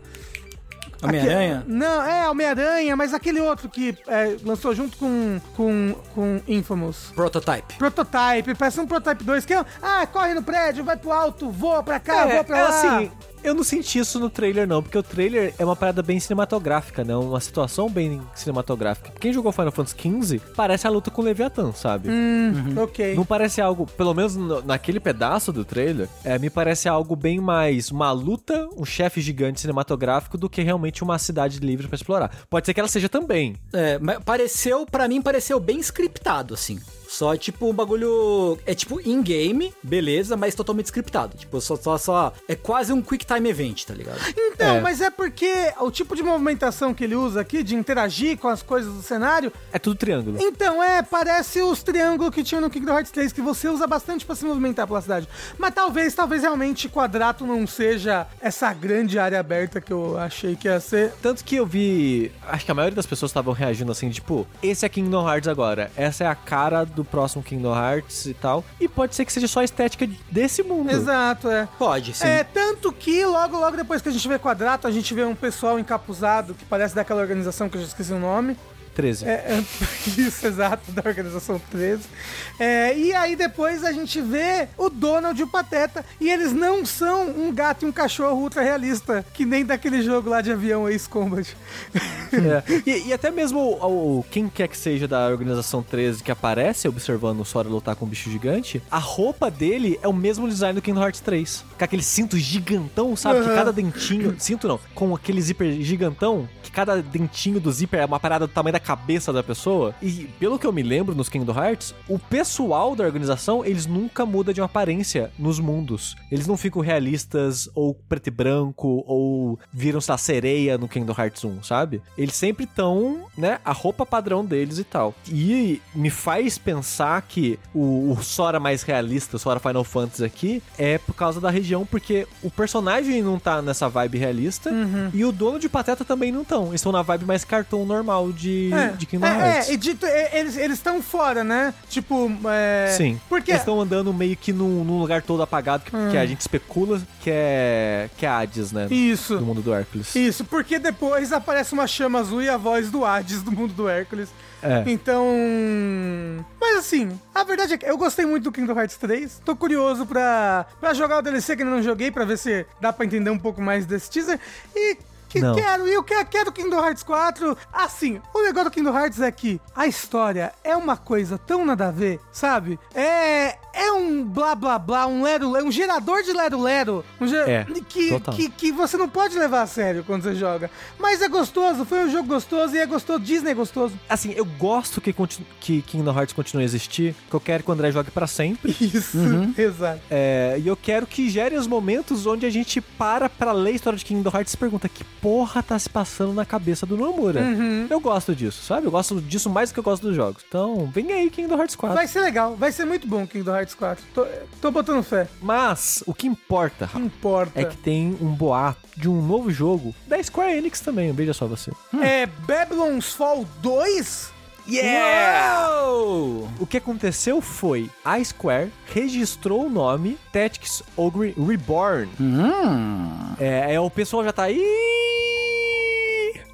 Homem-Aranha? Aquele... Não, é, Homem-Aranha, mas aquele outro que é, lançou junto com, com, com Infamous. Prototype. Prototype, parece um Prototype dois, que é, ah, corre no prédio, vai pro alto, voa pra cá, é, voa pra é lá. Assim, eu não senti isso no trailer, não, porque o trailer é uma parada bem cinematográfica, né? Uma situação bem cinematográfica. Quem jogou Final Fantasy quinze parece a luta com o Leviathan, sabe? Hum, uhum. ok. Não parece algo, pelo menos no, naquele pedaço do trailer, é, me parece algo bem mais uma luta, um chefe gigante cinematográfico, do que realmente uma cidade livre pra explorar. Pode ser que ela seja também. É, mas pareceu, pra mim, pareceu bem scriptado, assim. Só, tipo, um bagulho... É, tipo, in-game, beleza, mas totalmente scriptado. Tipo, só, só, só... É quase um quick time event, tá ligado? Então, é. mas é porque o tipo de movimentação que ele usa aqui, de interagir com as coisas do cenário... É tudo triângulo. Então, é, parece os triângulos que tinha no Kingdom Hearts três, que você usa bastante pra se movimentar pela cidade. Mas talvez, talvez realmente Quadrato não seja essa grande área aberta que eu achei que ia ser. Tanto que eu vi... Acho que a maioria das pessoas estavam reagindo assim, tipo... Esse é Kingdom Hearts agora. Essa é a cara do próximo Kingdom Hearts e tal. E pode ser que seja só a estética desse mundo. Exato, é. Pode, sim. É, tanto que logo, logo depois que a gente vê Quadrato, a gente vê um pessoal encapuzado que parece daquela organização que eu já esqueci o nome. treze. É, é, isso, exato, da organização treze. É, e aí depois a gente vê o Donald e o Pateta, e eles não são um gato e um cachorro ultra realista, que nem daquele jogo lá de avião Ace Combat. É. E, e até mesmo o, o, quem quer que seja da organização treze que aparece observando o Sora lutar com um bicho gigante, a roupa dele é o mesmo design do Kingdom Hearts três. Com aquele cinto gigantão, sabe? Uhum. Que cada dentinho... Cinto não, com aquele zíper gigantão, que cada dentinho do zíper é uma parada do tamanho da cabeça da pessoa. E pelo que eu me lembro nos Kingdom Hearts, o pessoal da organização, eles nunca mudam de uma aparência nos mundos. Eles não ficam realistas, ou preto e branco, ou viram-se lá sereia no Kingdom Hearts um, sabe? Eles sempre estão, né, a roupa padrão deles e tal. E me faz pensar que o, o Sora mais realista, o Sora Final Fantasy aqui, é por causa da região, porque o personagem não tá nessa vibe realista, uhum. e o Donald e Pateta também não estão. Eles estão na vibe mais cartoon normal de É, de Kingdom Hearts. É, é, e dito, é, eles estão fora, né? Tipo, é... Sim. Porque... Eles estão andando meio que num, num lugar todo apagado, que, hum. que a gente especula que é, que é Hades, né? Isso. Do mundo do Hércules. Isso, porque depois aparece uma chama azul e a voz do Hades do mundo do Hércules. É. Então... Mas assim, a verdade é que eu gostei muito do Kingdom Hearts três. Tô curioso pra, pra jogar o D L C que ainda não joguei, pra ver se dá pra entender um pouco mais desse teaser. E... Que não. quero, e eu quero, quero Kingdom Hearts quatro. Assim, o negócio do Kingdom Hearts é que a história é uma coisa tão nada a ver, sabe? É... É um blá blá blá, um lero, é um gerador de lero lero, um ger... é, que, que, que você não pode levar a sério quando você joga. Mas é gostoso, foi um jogo gostoso e é gostoso, Disney é gostoso. Assim, eu gosto que, continu... que Kingdom Hearts continue a existir, que eu quero que o André jogue pra sempre. Isso, uhum. exato. É, e eu quero que gere os momentos onde a gente para pra ler a história de Kingdom Hearts e se pergunta que porra tá se passando na cabeça do Nomura. Uhum. Eu gosto disso, sabe? Eu gosto disso mais do que eu gosto dos jogos. Então, vem aí Kingdom Hearts quatro. Vai ser legal, vai ser muito bom Kingdom Hearts quatro. Tô, tô botando fé. Mas o que importa, Rafa, importa é que tem um boato de um novo jogo da Square Enix também. Veja só você. Hum. É Babylon's Fall dois? Yeah! Uou! O que aconteceu foi a Square registrou o nome Tactics Ogre Reborn. Hum. É, é, o pessoal já tá aí...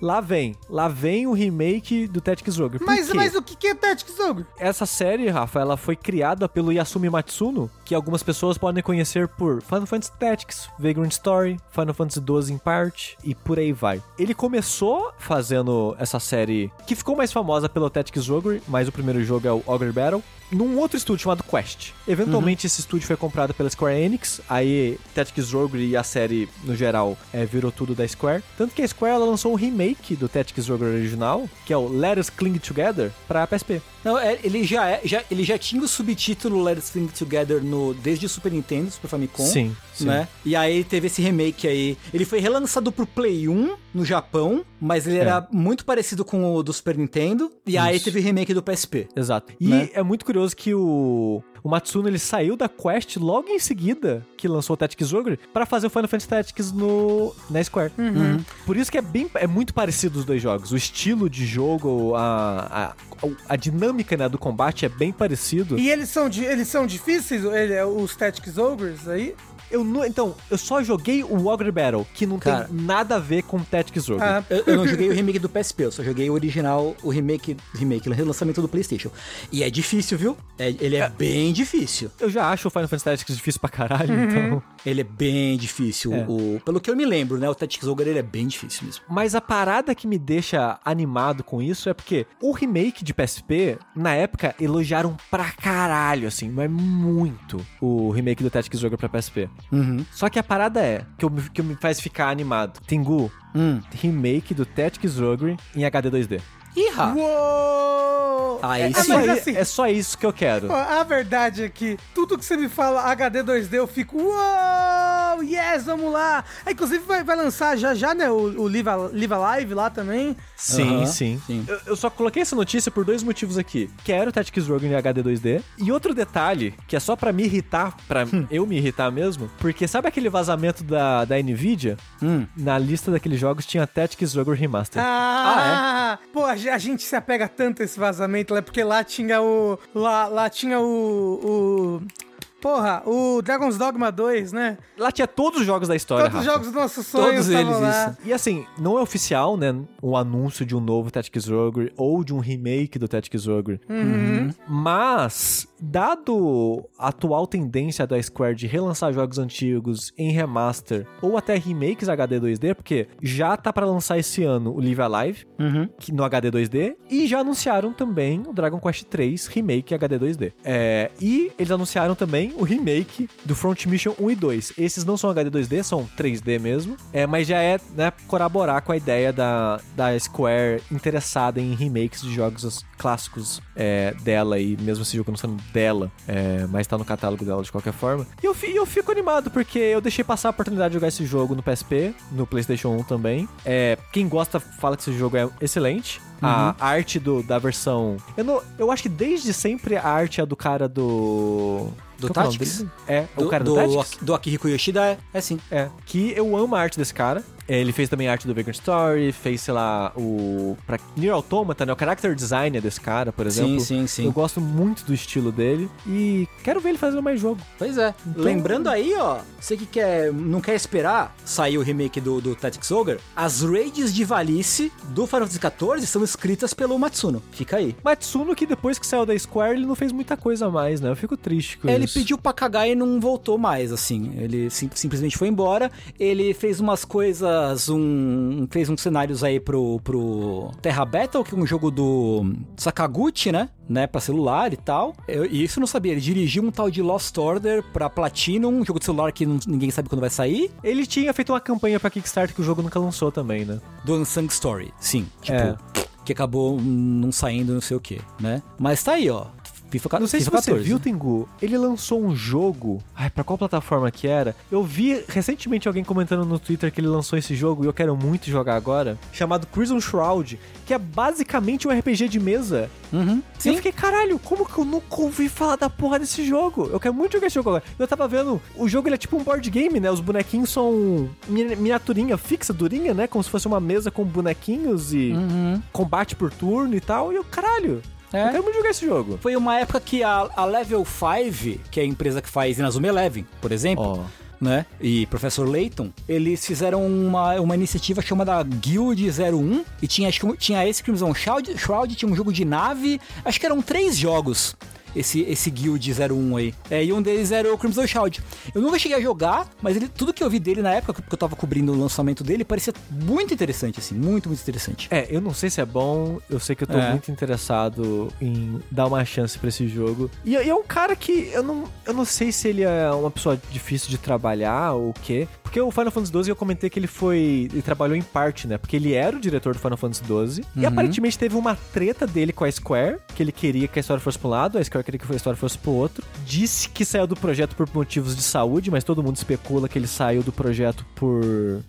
Lá vem, lá vem o remake do Tactics Ogre. Mas, mas o que é Tactics Ogre? Essa série, Rafa, ela foi criada pelo Yasumi Matsuno, que algumas pessoas podem conhecer por Final Fantasy Tactics, Vagrant Story, Final Fantasy doze em parte, e por aí vai. Ele começou fazendo essa série, que ficou mais famosa pelo Tactics Ogre, mas o primeiro jogo é o Ogre Battle, num outro estúdio chamado Quest. Eventualmente, uhum. esse estúdio foi comprado pela Square Enix, aí Tactics Ogre e a série, no geral, é, virou tudo da Square. Tanto que a Square ela lançou um remake do Tactics Ogre original, que é o Let Us Cling Together, pra P S P. Não, ele já, é, já, ele já tinha o subtítulo Let Us Cling Together no, desde o Super Nintendo, Super Famicom. Sim, sim. Né? E aí teve esse remake aí. Ele foi relançado pro Play um no Japão, mas ele é. era muito parecido com o do Super Nintendo. E Isso. aí teve o remake do P S P. Exato. E né? é muito curioso que o... O Matsuno, ele saiu da Quest logo em seguida, que lançou o Tactics Ogre, pra fazer o Final Fantasy Tactics no, na Square. Uhum. Uhum. Por isso que é, bem, é muito parecido os dois jogos. O estilo de jogo, a, a, a dinâmica, né, do combate é bem parecido. E eles são, eles são difíceis, ele, os Tactics Ogres aí? Eu não, então, eu só joguei o Ogre Battle, que não Cara. tem nada a ver com o Tactics Ogre. Ah. Eu, eu não joguei o remake do P S P, eu só joguei o original, o remake, remake, o relançamento do PlayStation. E é difícil, viu? É, ele é, é bem difícil. Eu já acho o Final Fantasy Tactics difícil pra caralho, uhum. então... Ele é bem difícil. É. O, pelo que eu me lembro, né? O Tactics Ogre, ele é bem difícil mesmo. Mas a parada que me deixa animado com isso é porque o remake de P S P, na época, elogiaram pra caralho, assim, mas muito o remake do Tactics Ogre pra P S P. Uhum. Só que a parada é, que, eu, que me faz ficar animado. Tengu, hum. remake do Tactics Ogre em H D dois D. Iha! Uou! Aí é, sim, mas assim, é só isso que eu quero. A verdade é que tudo que você me fala H D dois D, eu fico uou! Yes, vamos lá! Aí, inclusive, vai, vai lançar já já, né, o, o Live Alive lá também. Sim, uhum. sim. sim. Eu, eu só coloquei essa notícia por dois motivos aqui. Quero Tactics Ogre em H D dois D. E outro detalhe, que é só pra me irritar, pra eu me irritar mesmo, porque sabe aquele vazamento da, da NVIDIA? Hum. Na lista daqueles jogos tinha Tactics Ogre Remastered. Ah, ah, é? Pô, a gente se apega tanto a esse vazamento, né? Porque lá tinha o... Lá, lá tinha o... o... Porra, o Dragon's Dogma dois, né? Lá tinha todos os jogos da história, Todos os jogos dos nossos sonhos todos eles, lá. Isso. E assim, não é oficial, né? O anúncio de um novo Tactics Ogre ou de um remake do Tactics Ogre. Uhum. Mas, dado a atual tendência da Square de relançar jogos antigos em remaster ou até remakes H D dois D, porque já tá pra lançar esse ano o Live Alive, uhum. que, no H D dois D, e já anunciaram também o Dragon Quest três Remake H D dois D. É, e eles anunciaram também o remake do Front Mission um e dois. Esses não são H D dois D, são três D mesmo, é, mas já é, né, colaborar com a ideia da, da Square interessada em remakes de jogos clássicos é, dela, e mesmo esse jogo não sendo dela, é, mas tá no catálogo dela de qualquer forma. E eu, eu fico animado, porque eu deixei passar a oportunidade de jogar esse jogo no P S P, no PlayStation um também. É, quem gosta fala que esse jogo é excelente. Uhum. A arte do, da versão... Eu, não, eu acho que desde sempre a arte é do cara do... Do Tactics? É, do, o cara do, do Tactics. Do Akihiko Yoshida, é, é sim. É, que eu amo a arte desse cara. Ele fez também a arte do Vagrant Story, fez, sei lá, o... Pra Nier Automata, né? O character design desse cara, por exemplo. Sim, sim, sim. Eu gosto muito do estilo dele e quero ver ele fazendo mais jogo. Pois é. Então... Lembrando aí, ó, você que quer, não quer esperar sair o remake do, do Tactics Ogre, as raids de Valice do Final Fantasy quatorze são escritas pelo Matsuno. Fica aí. Matsuno, que depois que saiu da Square, ele não fez muita coisa a mais, né? Eu fico triste com ele isso. Ele pediu pra cagar e não voltou mais, assim. Ele sim, simplesmente foi embora. Ele fez umas coisas... Um, fez uns cenários aí pro, pro Terra Battle, que é um jogo do Sakaguchi, né? né, pra celular e tal. Eu, isso eu não sabia. Ele dirigiu um tal de Lost Order pra Platinum, um jogo de celular que não, ninguém sabe quando vai sair. Ele tinha feito uma campanha pra Kickstarter que o jogo nunca lançou também, né? Do Unsung Story, sim. Tipo, é. que acabou não saindo, não sei o que, né? Mas tá aí, ó. FIFA, não sei FIFA se você quatorze. Viu, Tengu, ele lançou um jogo... Ai, pra qual plataforma que era? Eu vi recentemente alguém comentando no Twitter que ele lançou esse jogo, e eu quero muito jogar agora, chamado Crimson Shroud, que é basicamente um R P G de mesa. Uhum, e eu fiquei, caralho, como que eu nunca ouvi falar da porra desse jogo? Eu quero muito jogar esse jogo agora. Eu tava vendo, o jogo ele é tipo um board game, né? Os bonequinhos são miniaturinha fixa, durinha, né? Como se fosse uma mesa com bonequinhos e uhum. combate por turno e tal. E eu, caralho... É. Eu quero muito jogar esse jogo. Foi uma época que a, a Level cinco, que é a empresa que faz Inazuma Eleven, por exemplo... Oh. Né? E Professor Layton, eles fizeram uma, uma iniciativa chamada Guild zero um, e tinha, acho que, tinha esse Crimson Shroud, Shroud, tinha um jogo de nave, acho que eram três jogos, esse, esse Guild zero um aí, é, e um deles era o Crimson Shroud. Eu nunca cheguei a jogar, mas ele, tudo que eu vi dele na época, porque eu tava cobrindo o lançamento dele, parecia muito interessante, assim, muito, muito interessante. É, eu não sei se é bom, eu sei que eu tô é. muito interessado em dar uma chance pra esse jogo, e, e é um cara que eu não, eu não sei se ele é uma pessoa difícil de trabalhar ou o quê? Porque o Final Fantasy doze eu comentei que ele foi... Ele trabalhou em parte, né? Porque ele era o diretor do Final Fantasy doze. Uhum. E aparentemente teve uma treta dele com a Square, que ele queria que a história fosse pra um lado, a Square queria que a história fosse pro outro. Disse que saiu do projeto por motivos de saúde, mas todo mundo especula que ele saiu do projeto por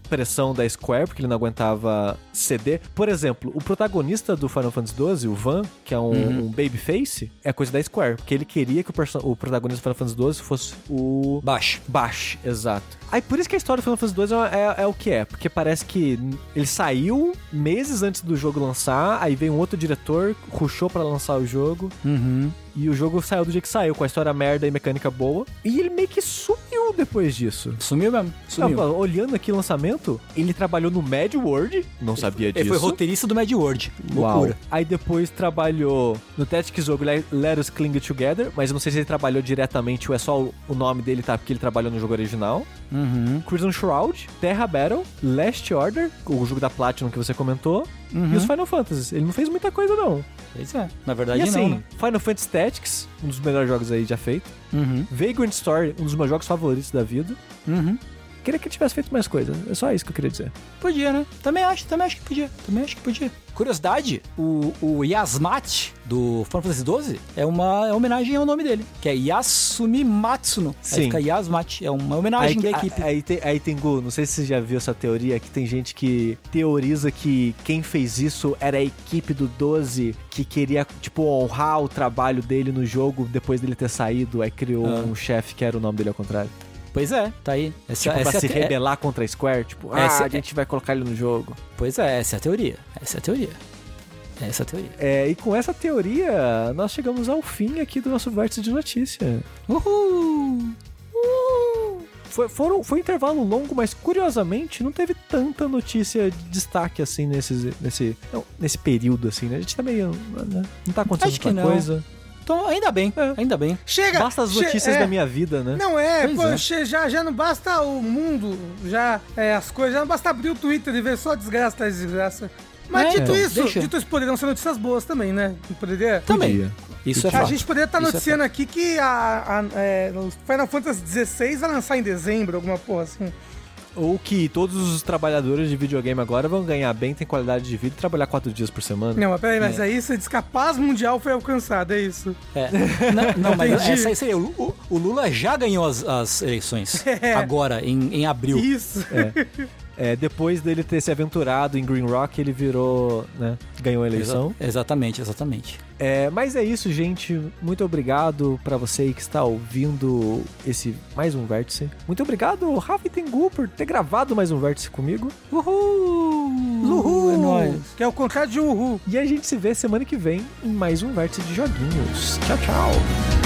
pressão da Square, porque ele não aguentava ceder. Por exemplo, o protagonista do Final Fantasy doze, o Van, que é um, uhum. um babyface, é coisa da Square, porque ele queria que o, perso- o protagonista do Final Fantasy doze fosse o... Bash. Bash, exato. Aí por isso que a história do Final Fantasy doze é, é, é o que é, porque parece que ele saiu meses antes do jogo lançar, aí veio um outro diretor, rushou pra lançar o jogo, uhum. e o jogo saiu do jeito que saiu, com a história merda e mecânica boa, e ele meio que sumiu depois disso. Sumiu mesmo, sumiu. Não, olhando aqui o lançamento, ele trabalhou no Mad World, não ele sabia foi, disso. Ele foi roteirista do Mad World, loucura. Aí depois trabalhou no Tactics Ogre Let Us Cling Together, mas eu não sei se ele trabalhou diretamente ou é só o nome dele, tá? Porque ele trabalhou no jogo original. Uhum. Crimson Shroud, Terra Battle, Last Order, o jogo da Platinum que você comentou, uhum. e os Final Fantasies. Ele não fez muita coisa, não. Pois é, na verdade e, assim, não. Né? Final Fantasy Tactics, um dos melhores jogos aí já feito. Uhum. Vagrant Story, um dos meus jogos favoritos da vida. Uhum. queria que ele tivesse feito mais coisas. É só isso que eu queria dizer. Podia, né? Também acho, também acho que podia. Também acho que podia. Curiosidade, o, o Yasmat do Final Fantasy doze é uma homenagem ao nome dele, que é Yasumi Matsuno. Sim. Aí fica Yasmat, é uma homenagem aí, da equipe. Aí, aí, aí tem Gu, não sei se você já viu essa teoria, que tem gente que teoriza que quem fez isso era a equipe do doze, que queria, tipo, honrar o trabalho dele no jogo depois dele ter saído, aí criou ah. um chefe que era o nome dele ao contrário. Pois é, tá aí. Essa, tipo, essa pra se te... rebelar contra a Square, tipo, essa, ah, a gente é... vai colocar ele no jogo. Pois é, essa é a teoria, essa é a teoria. Essa é a teoria. É, e com essa teoria, nós chegamos ao fim aqui do nosso Vértice de Notícia. Uhul! Uhul! Foi, foram, foi um intervalo longo, mas curiosamente não teve tanta notícia de destaque assim nesse, nesse, não, nesse período, assim, né? A gente tá meio... Né? Não tá acontecendo Acho muita que não. coisa. Então, ainda bem, é. ainda bem. Chega! Basta as notícias che- é. da minha vida, né? Não é, pois pô, é. Che- já, já não basta o mundo, já é, as coisas, já não basta abrir o Twitter e ver só desgraça, tá, desgraça. Mas é, dito, é. Isso, dito isso, poderiam ser notícias boas também, né? Poderia? Também. Isso é fato. A gente poderia estar tá noticiando é aqui que a, a, é, o Final Fantasy dezesseis vai lançar em dezembro, alguma porra assim. Ou que todos os trabalhadores de videogame agora vão ganhar bem, ter qualidade de vida e trabalhar quatro dias por semana. Não, mas peraí, mas é, é isso? Diz que a paz mundial foi alcançada, é isso? É. Não, não mas essa, essa aí, o, o Lula já ganhou as, as eleições, é. agora, em, em abril. Isso. É. É, depois dele ter se aventurado em Green Rock, ele virou, né, ganhou a eleição. Exa- exatamente, exatamente. É, mas é isso, gente. Muito obrigado pra você que está ouvindo esse mais um Vértice. Muito obrigado, Rafa Tengu, por ter gravado mais um Vértice comigo. Uhul! Uhul! É nóis. Que é o contrário de Uhul. E a gente se vê semana que vem em mais um Vértice de Joguinhos. Tchau, tchau!